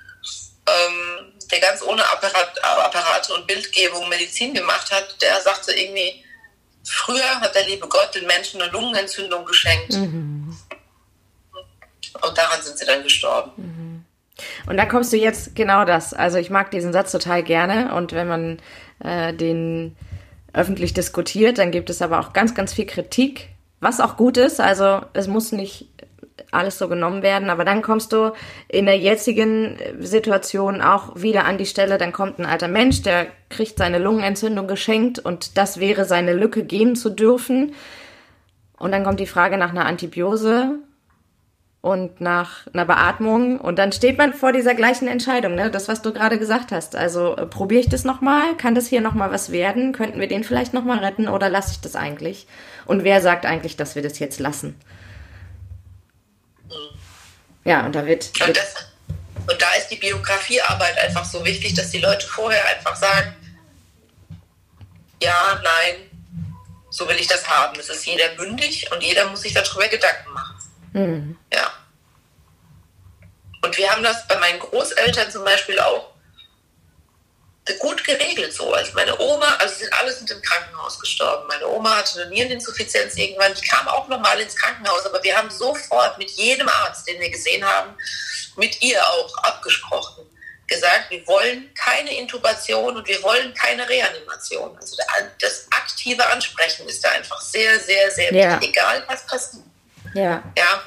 ähm, der ganz ohne Apparat, Apparate und Bildgebung Medizin gemacht hat, der sagte irgendwie, früher hat der liebe Gott den Menschen eine Lungenentzündung geschenkt. Mhm. Und daran sind sie dann gestorben. Mhm. Und da kommst du jetzt genau das. Also ich mag diesen Satz total gerne und wenn man den öffentlich diskutiert, dann gibt es aber auch ganz, ganz viel Kritik, was auch gut ist, also es muss nicht alles so genommen werden, aber dann kommst du in der jetzigen Situation auch wieder an die Stelle, dann kommt ein alter Mensch, der kriegt seine Lungenentzündung geschenkt und das wäre seine Lücke, gehen zu dürfen und dann kommt die Frage nach einer Antibiose und nach einer Beatmung und dann steht man vor dieser gleichen Entscheidung, ne? Das, was du gerade gesagt hast. Also äh, probiere ich das nochmal? Kann das hier nochmal was werden? Könnten wir den vielleicht nochmal retten oder lasse ich das eigentlich? Und wer sagt eigentlich, dass wir das jetzt lassen? Mhm. Ja, und da wird... wird und, das, und da ist die Biografiearbeit einfach so wichtig, dass die Leute vorher einfach sagen, ja, nein, so will ich das haben. Es ist jeder mündig und jeder muss sich darüber Gedanken machen. Mhm. Ja. Und wir haben das bei meinen Großeltern zum Beispiel auch gut geregelt so. Also meine Oma, also sind, alle sind im Krankenhaus gestorben. Meine Oma hatte eine Niereninsuffizienz irgendwann, die kam auch nochmal ins Krankenhaus, aber wir haben sofort mit jedem Arzt, den wir gesehen haben, mit ihr auch abgesprochen, gesagt, wir wollen keine Intubation und wir wollen keine Reanimation. Also das aktive Ansprechen ist da einfach sehr, sehr, sehr ja. wichtig, egal was passiert. Ja. ja.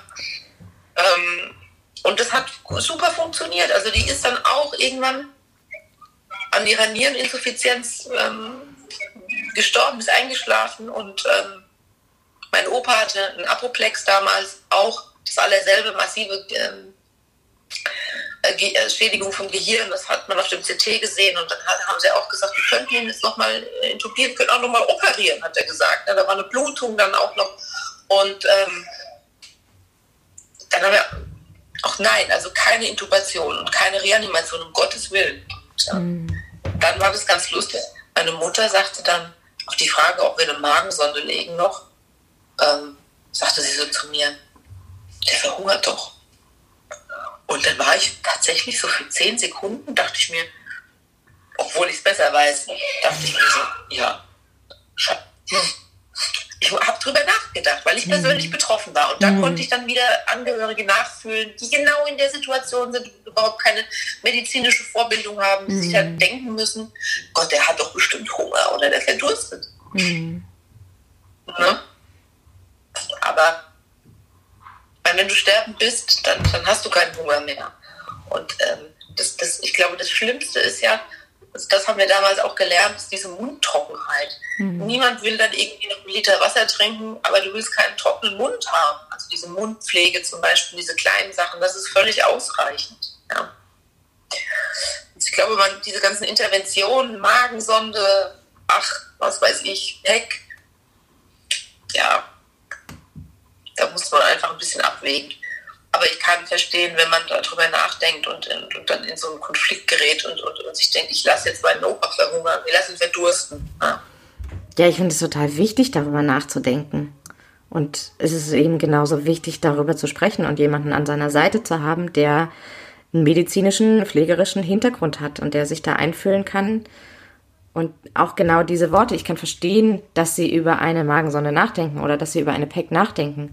Ähm, und das hat super funktioniert. Also die ist dann auch irgendwann an ihrer Niereninsuffizienz ähm, gestorben, ist eingeschlafen und ähm, mein Opa hatte einen Apoplex damals auch, das war derselbe massive ähm, Ge- Schädigung vom Gehirn, das hat man auf dem C T gesehen und dann haben sie auch gesagt, wir könnten ihn jetzt nochmal intubieren, können auch nochmal operieren, hat er gesagt. Da war eine Blutung dann auch noch und ähm, dann haben wir auch nein, also keine Intubation und keine Reanimation, um Gottes Willen. Ja. Mhm. Dann war das ganz lustig. Meine Mutter sagte dann auf die Frage, ob wir eine Magensonde legen noch, ähm, sagte sie so zu mir, der verhungert doch. Und dann war ich tatsächlich so für zehn Sekunden, dachte ich mir, obwohl ich es besser weiß, dachte ich mir so, ja, ich habe drüber nachgedacht, weil ich persönlich mhm. betroffen war. Und da mhm. konnte ich dann wieder Angehörige nachfühlen, die genau in der Situation sind, die überhaupt keine medizinische Vorbildung haben, die mhm. sich dann denken müssen, Gott, der hat doch bestimmt Hunger oder der verdurstet. Mhm. Ne? Aber wenn du sterben bist, dann, dann hast du keinen Hunger mehr. Und ähm, das, das, ich glaube, das Schlimmste ist ja, das, das haben wir damals auch gelernt, ist diese Mundtrockenheit. Mhm. Niemand will dann irgendwie noch einen Liter Wasser trinken, aber du willst keinen trockenen Mund haben. Also diese Mundpflege zum Beispiel, diese kleinen Sachen, das ist völlig ausreichend. Ja. Ich glaube, man, diese ganzen Interventionen, Magensonde, ach, was weiß ich, Heck, ja, da muss man einfach ein bisschen abwägen. Aber ich kann verstehen, wenn man darüber nachdenkt und, und, und dann in so einen Konflikt gerät und, und, und sich denkt, ich lasse jetzt meinen Opa verhungern, wir lassen ihn verdursten. Ja, ja ich finde es total wichtig, darüber nachzudenken. Und es ist eben genauso wichtig, darüber zu sprechen und jemanden an seiner Seite zu haben, der einen medizinischen, pflegerischen Hintergrund hat und der sich da einfühlen kann. Und auch genau diese Worte, ich kann verstehen, dass sie über eine Magensonde nachdenken oder dass sie über eine P E C nachdenken.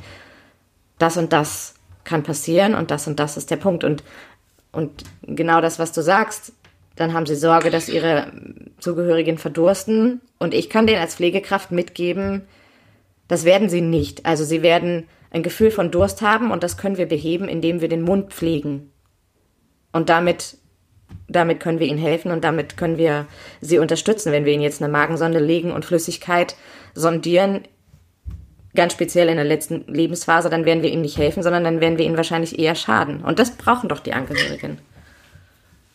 Das und das kann passieren und das und das ist der Punkt. Und, und genau das, was du sagst, dann haben sie Sorge, dass ihre Zugehörigen verdursten. Und ich kann denen als Pflegekraft mitgeben, das werden sie nicht. Also sie werden ein Gefühl von Durst haben und das können wir beheben, indem wir den Mund pflegen. Und damit... Damit können wir ihnen helfen und damit können wir sie unterstützen, wenn wir ihnen jetzt eine Magensonde legen und Flüssigkeit sondieren, ganz speziell in der letzten Lebensphase, dann werden wir ihnen nicht helfen, sondern dann werden wir ihnen wahrscheinlich eher schaden. Und das brauchen doch die Angehörigen,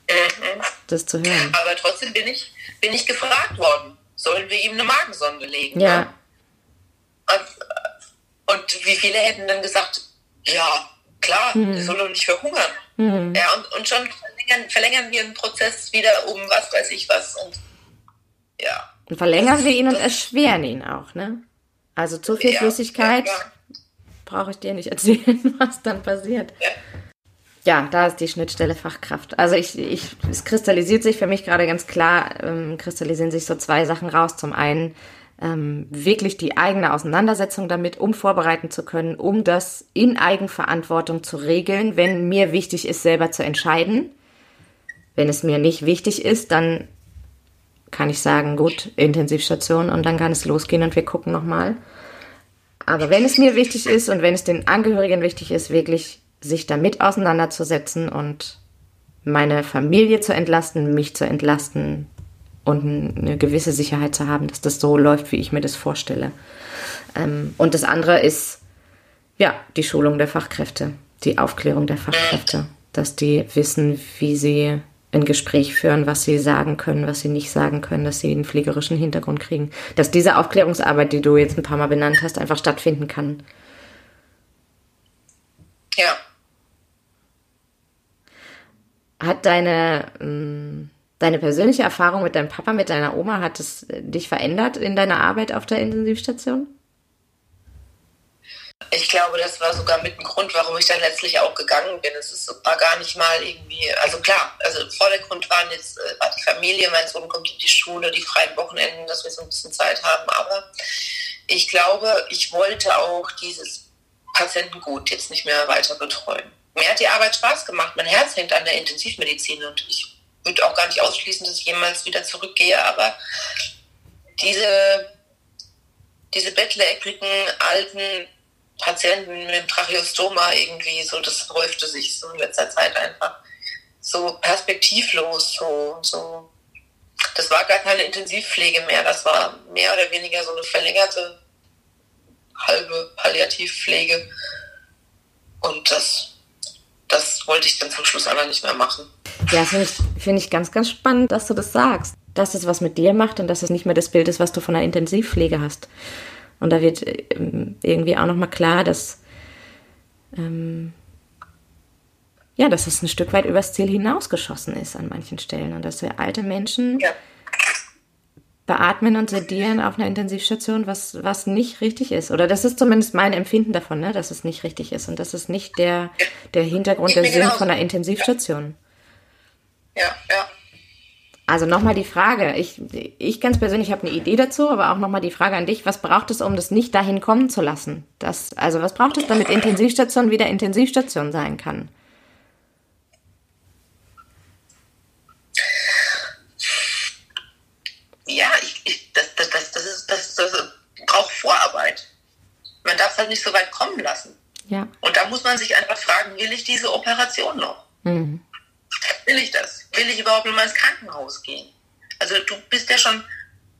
mhm. das zu hören. Aber trotzdem bin ich, bin ich gefragt worden, sollen wir ihm eine Magensonde legen? Ja. Und, und wie viele hätten dann gesagt, ja, klar, mhm. der soll doch nicht verhungern. Mhm. Ja, und, und schon... verlängern wir einen Prozess wieder um was weiß ich was und ja. Und verlängern wir ihn und erschweren ihn auch, ne? Also zu viel ja, Flüssigkeit ja, brauche ich dir nicht erzählen, was dann passiert. Ja, ja da ist die Schnittstelle Fachkraft. Also ich, ich, es kristallisiert sich für mich gerade ganz klar, ähm, kristallisieren sich so zwei Sachen raus. Zum einen ähm, wirklich die eigene Auseinandersetzung damit, um vorbereiten zu können, um das in Eigenverantwortung zu regeln, wenn mir wichtig ist, selber zu entscheiden. Wenn es mir nicht wichtig ist, dann kann ich sagen, gut, Intensivstation und dann kann es losgehen und wir gucken nochmal. Aber wenn es mir wichtig ist und wenn es den Angehörigen wichtig ist, wirklich sich damit auseinanderzusetzen und meine Familie zu entlasten, mich zu entlasten und eine gewisse Sicherheit zu haben, dass das so läuft, wie ich mir das vorstelle. Und das andere ist, ja, die Schulung der Fachkräfte, die Aufklärung der Fachkräfte, dass die wissen, wie sie ein Gespräch führen, was sie sagen können, was sie nicht sagen können, dass sie einen pflegerischen Hintergrund kriegen. Dass diese Aufklärungsarbeit, die du jetzt ein paar Mal benannt hast, einfach stattfinden kann. Ja. Hat deine, ähm, deine persönliche Erfahrung mit deinem Papa, mit deiner Oma, hat es dich verändert in deiner Arbeit auf der Intensivstation? ich glaube, das war sogar mit ein Grund, warum ich dann letztlich auch gegangen bin. Es ist war gar nicht mal irgendwie, also klar, also Vordergrund waren jetzt war die Familie, mein Sohn kommt in die Schule, die freien Wochenenden, dass wir so ein bisschen Zeit haben. Aber ich glaube, ich wollte auch dieses Patientengut jetzt nicht mehr weiter betreuen. Mir hat die Arbeit Spaß gemacht. Mein Herz hängt an der Intensivmedizin und ich würde auch gar nicht ausschließen, dass ich jemals wieder zurückgehe. Aber diese, diese bettlägerigen alten Patienten mit dem Tracheostoma irgendwie, so, das häufte sich so in letzter Zeit einfach so perspektivlos. So, so. Das war gar keine Intensivpflege mehr. Das war mehr oder weniger so eine verlängerte halbe Palliativpflege. Und das... Das wollte ich dann zum Schluss aber nicht mehr machen. Ja, finde ich, find ich ganz, ganz spannend, dass du das sagst. Dass es was mit dir macht und dass es nicht mehr das Bild ist, was du von der Intensivpflege hast. Und da wird irgendwie auch nochmal klar, dass, ähm, ja, dass es ein Stück weit übers Ziel hinausgeschossen ist an manchen Stellen. Und dass wir alte Menschen ja. beatmen und sedieren auf einer Intensivstation, was, was nicht richtig ist. Oder das ist zumindest mein Empfinden davon, ne, dass es nicht richtig ist. Und das ist nicht der, der Hintergrund, der Sinn von einer Intensivstation. Ja, ja. ja. Also nochmal die Frage. Ich, ich ganz persönlich habe eine Idee dazu, aber auch nochmal die Frage an dich. Was braucht es, um das nicht dahin kommen zu lassen? Das, also was braucht es, damit Intensivstation wieder Intensivstation sein kann? Ja, ich, ich, das, das, das, das, ist, das, das braucht Vorarbeit. Man darf es halt nicht so weit kommen lassen. Ja. Und da muss man sich einfach fragen, will ich diese Operation noch? Mhm. Will ich das? Will ich überhaupt noch mal ins Krankenhaus gehen? Also du bist ja schon,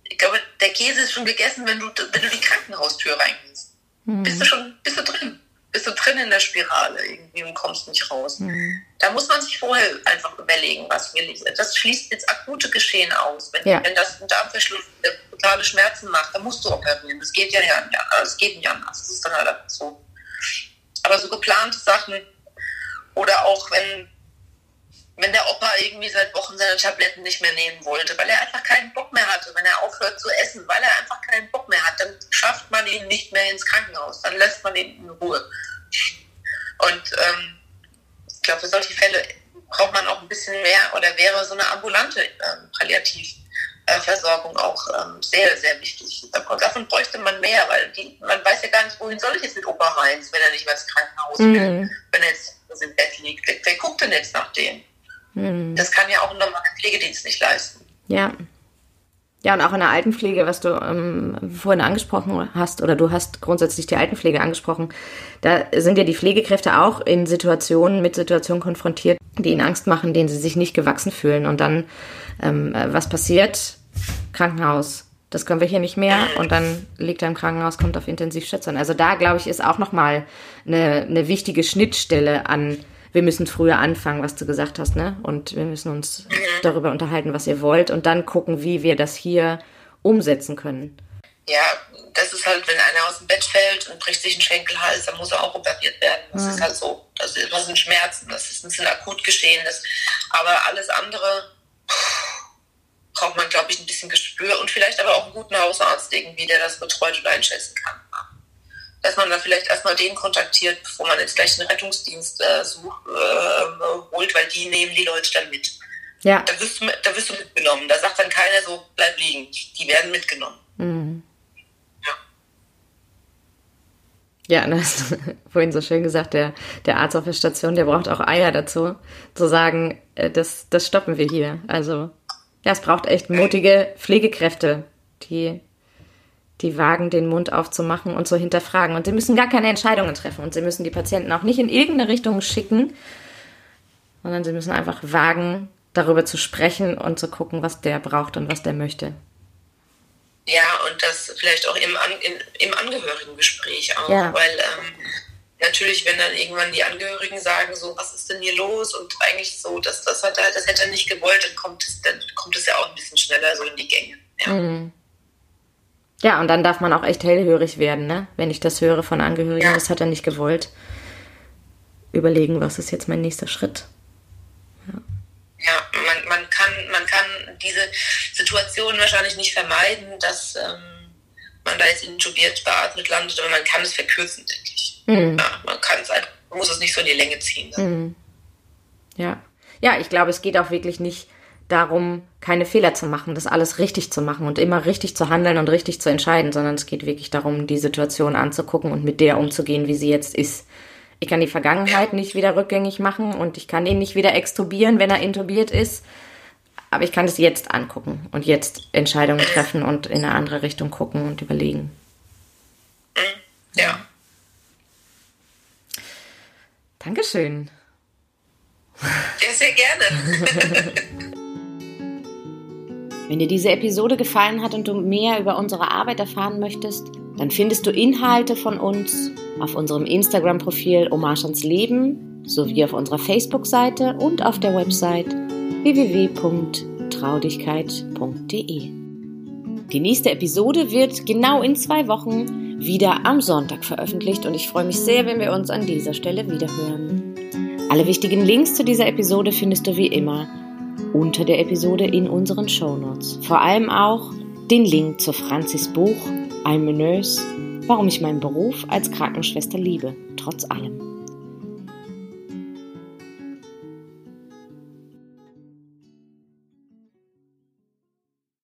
ich glaube, der Käse ist schon gegessen, wenn du, wenn du die Krankenhaustür reingehst. Mhm. Bist du schon, bist du drin? Bist du drin in der Spirale irgendwie und kommst nicht raus? Mhm. Da muss man sich vorher einfach überlegen, was will ich. Das schließt jetzt akute Geschehen aus. Wenn, ja. wenn das ein Darmverschluss totale Schmerzen macht, dann musst du operieren. Das geht ja, ja, ja das geht nicht anders. Das ist dann halt so. Aber so geplante Sachen oder auch wenn, wenn der Opa irgendwie seit Wochen seine Tabletten nicht mehr nehmen wollte, weil er einfach keinen Bock mehr hatte, wenn er aufhört zu essen, weil er einfach keinen Bock mehr hat, dann schafft man ihn nicht mehr ins Krankenhaus. Dann lässt man ihn in Ruhe. Und ähm, ich glaube, für solche Fälle braucht man auch ein bisschen mehr oder wäre so eine ambulante ähm, Palliativversorgung auch ähm, sehr, sehr wichtig. Davon bräuchte man mehr, weil die, man weiß ja gar nicht, wohin soll ich jetzt mit Opa Heinz, wenn er nicht mehr ins Krankenhaus will, mhm. wenn er jetzt im Bett liegt. Wer, wer guckt denn jetzt nach dem? Mhm. Das kann ja auch ein normaler Pflegedienst nicht leisten. Ja. Ja, und auch in der Altenpflege, was du ähm, vorhin angesprochen hast, oder du hast grundsätzlich die Altenpflege angesprochen, da sind ja die Pflegekräfte auch in Situationen, mit Situationen konfrontiert, die ihnen Angst machen, denen sie sich nicht gewachsen fühlen. Und dann, ähm, was passiert? Krankenhaus. Das können wir hier nicht mehr. Und dann liegt er im Krankenhaus, kommt auf Intensivstation. Also da, glaube ich, ist auch nochmal eine, eine wichtige Schnittstelle an, wir müssen früher anfangen, was du gesagt hast, ne? Und wir müssen uns darüber unterhalten, was ihr wollt und dann gucken, wie wir das hier umsetzen können. Ja, das ist halt, wenn einer aus dem Bett fällt und bricht sich einen Schenkelhals, dann muss er auch operiert werden. Das mhm. ist halt so. Das sind Schmerzen, das ist ein bisschen akut geschehen. Das, aber alles andere pff, braucht man, glaube ich, ein bisschen Gespür und vielleicht aber auch einen guten Hausarzt irgendwie, der das betreut und einschätzen kann. Dass man da vielleicht erstmal den kontaktiert, bevor man jetzt gleich einen Rettungsdienst äh, sucht, äh, holt, weil die nehmen die Leute dann mit. Ja. Da wirst du, da wirst du mitgenommen. Da sagt dann keiner so, bleib liegen. Die werden mitgenommen. Mhm. Ja. Ja, das hast du vorhin so schön gesagt, der, der Arzt auf der Station, der braucht auch Eier dazu, zu sagen, das, das stoppen wir hier. Also, ja, es braucht echt mutige Pflegekräfte, die... die wagen, den Mund aufzumachen und zu hinterfragen. Und sie müssen gar keine Entscheidungen treffen. Und sie müssen die Patienten auch nicht in irgendeine Richtung schicken, sondern sie müssen einfach wagen, darüber zu sprechen und zu gucken, was der braucht und was der möchte. Ja, und das vielleicht auch im, An- in, im Angehörigengespräch auch. Ja. Weil ähm, natürlich, wenn dann irgendwann die Angehörigen sagen, so, was ist denn hier los? Und eigentlich so, das, das, hat er, das hätte er nicht gewollt, dann kommt es, dann kommt es ja auch ein bisschen schneller so in die Gänge. Ja. Mhm. Ja, und dann darf man auch echt hellhörig werden, ne? Wenn ich das höre von Angehörigen, ja. das hat er nicht gewollt. Überlegen, was ist jetzt mein nächster Schritt? Ja, ja man, man, kann, man kann diese Situation wahrscheinlich nicht vermeiden, dass ähm, man da jetzt intubiert beatmet landet, aber man kann es verkürzen, denke ich. Mhm. Man kann es halt, man muss es nicht so in die Länge ziehen. Ne? Mhm. Ja. Ja, ich glaube, es geht auch wirklich nicht darum, keine Fehler zu machen, das alles richtig zu machen und immer richtig zu handeln und richtig zu entscheiden, sondern es geht wirklich darum, die Situation anzugucken und mit der umzugehen, wie sie jetzt ist. Ich kann die Vergangenheit nicht wieder rückgängig machen und ich kann ihn nicht wieder extubieren, wenn er intubiert ist, aber ich kann es jetzt angucken und jetzt Entscheidungen treffen und in eine andere Richtung gucken und überlegen. Ja. Dankeschön. Ja, sehr gerne. Wenn dir diese Episode gefallen hat und du mehr über unsere Arbeit erfahren möchtest, dann findest du Inhalte von uns auf unserem Instagram-Profil Hommage ans Leben sowie auf unserer Facebook-Seite und auf der Website w w w punkt traudigkeit punkt d e. Die nächste Episode wird genau in zwei Wochen wieder am Sonntag veröffentlicht und ich freue mich sehr, wenn wir uns an dieser Stelle wiederhören. Alle wichtigen Links zu dieser Episode findest du wie immer unter der Episode in unseren Shownotes. Vor allem auch den Link zu Franzis Buch, I'm a Nurse, warum ich meinen Beruf als Krankenschwester liebe, trotz allem.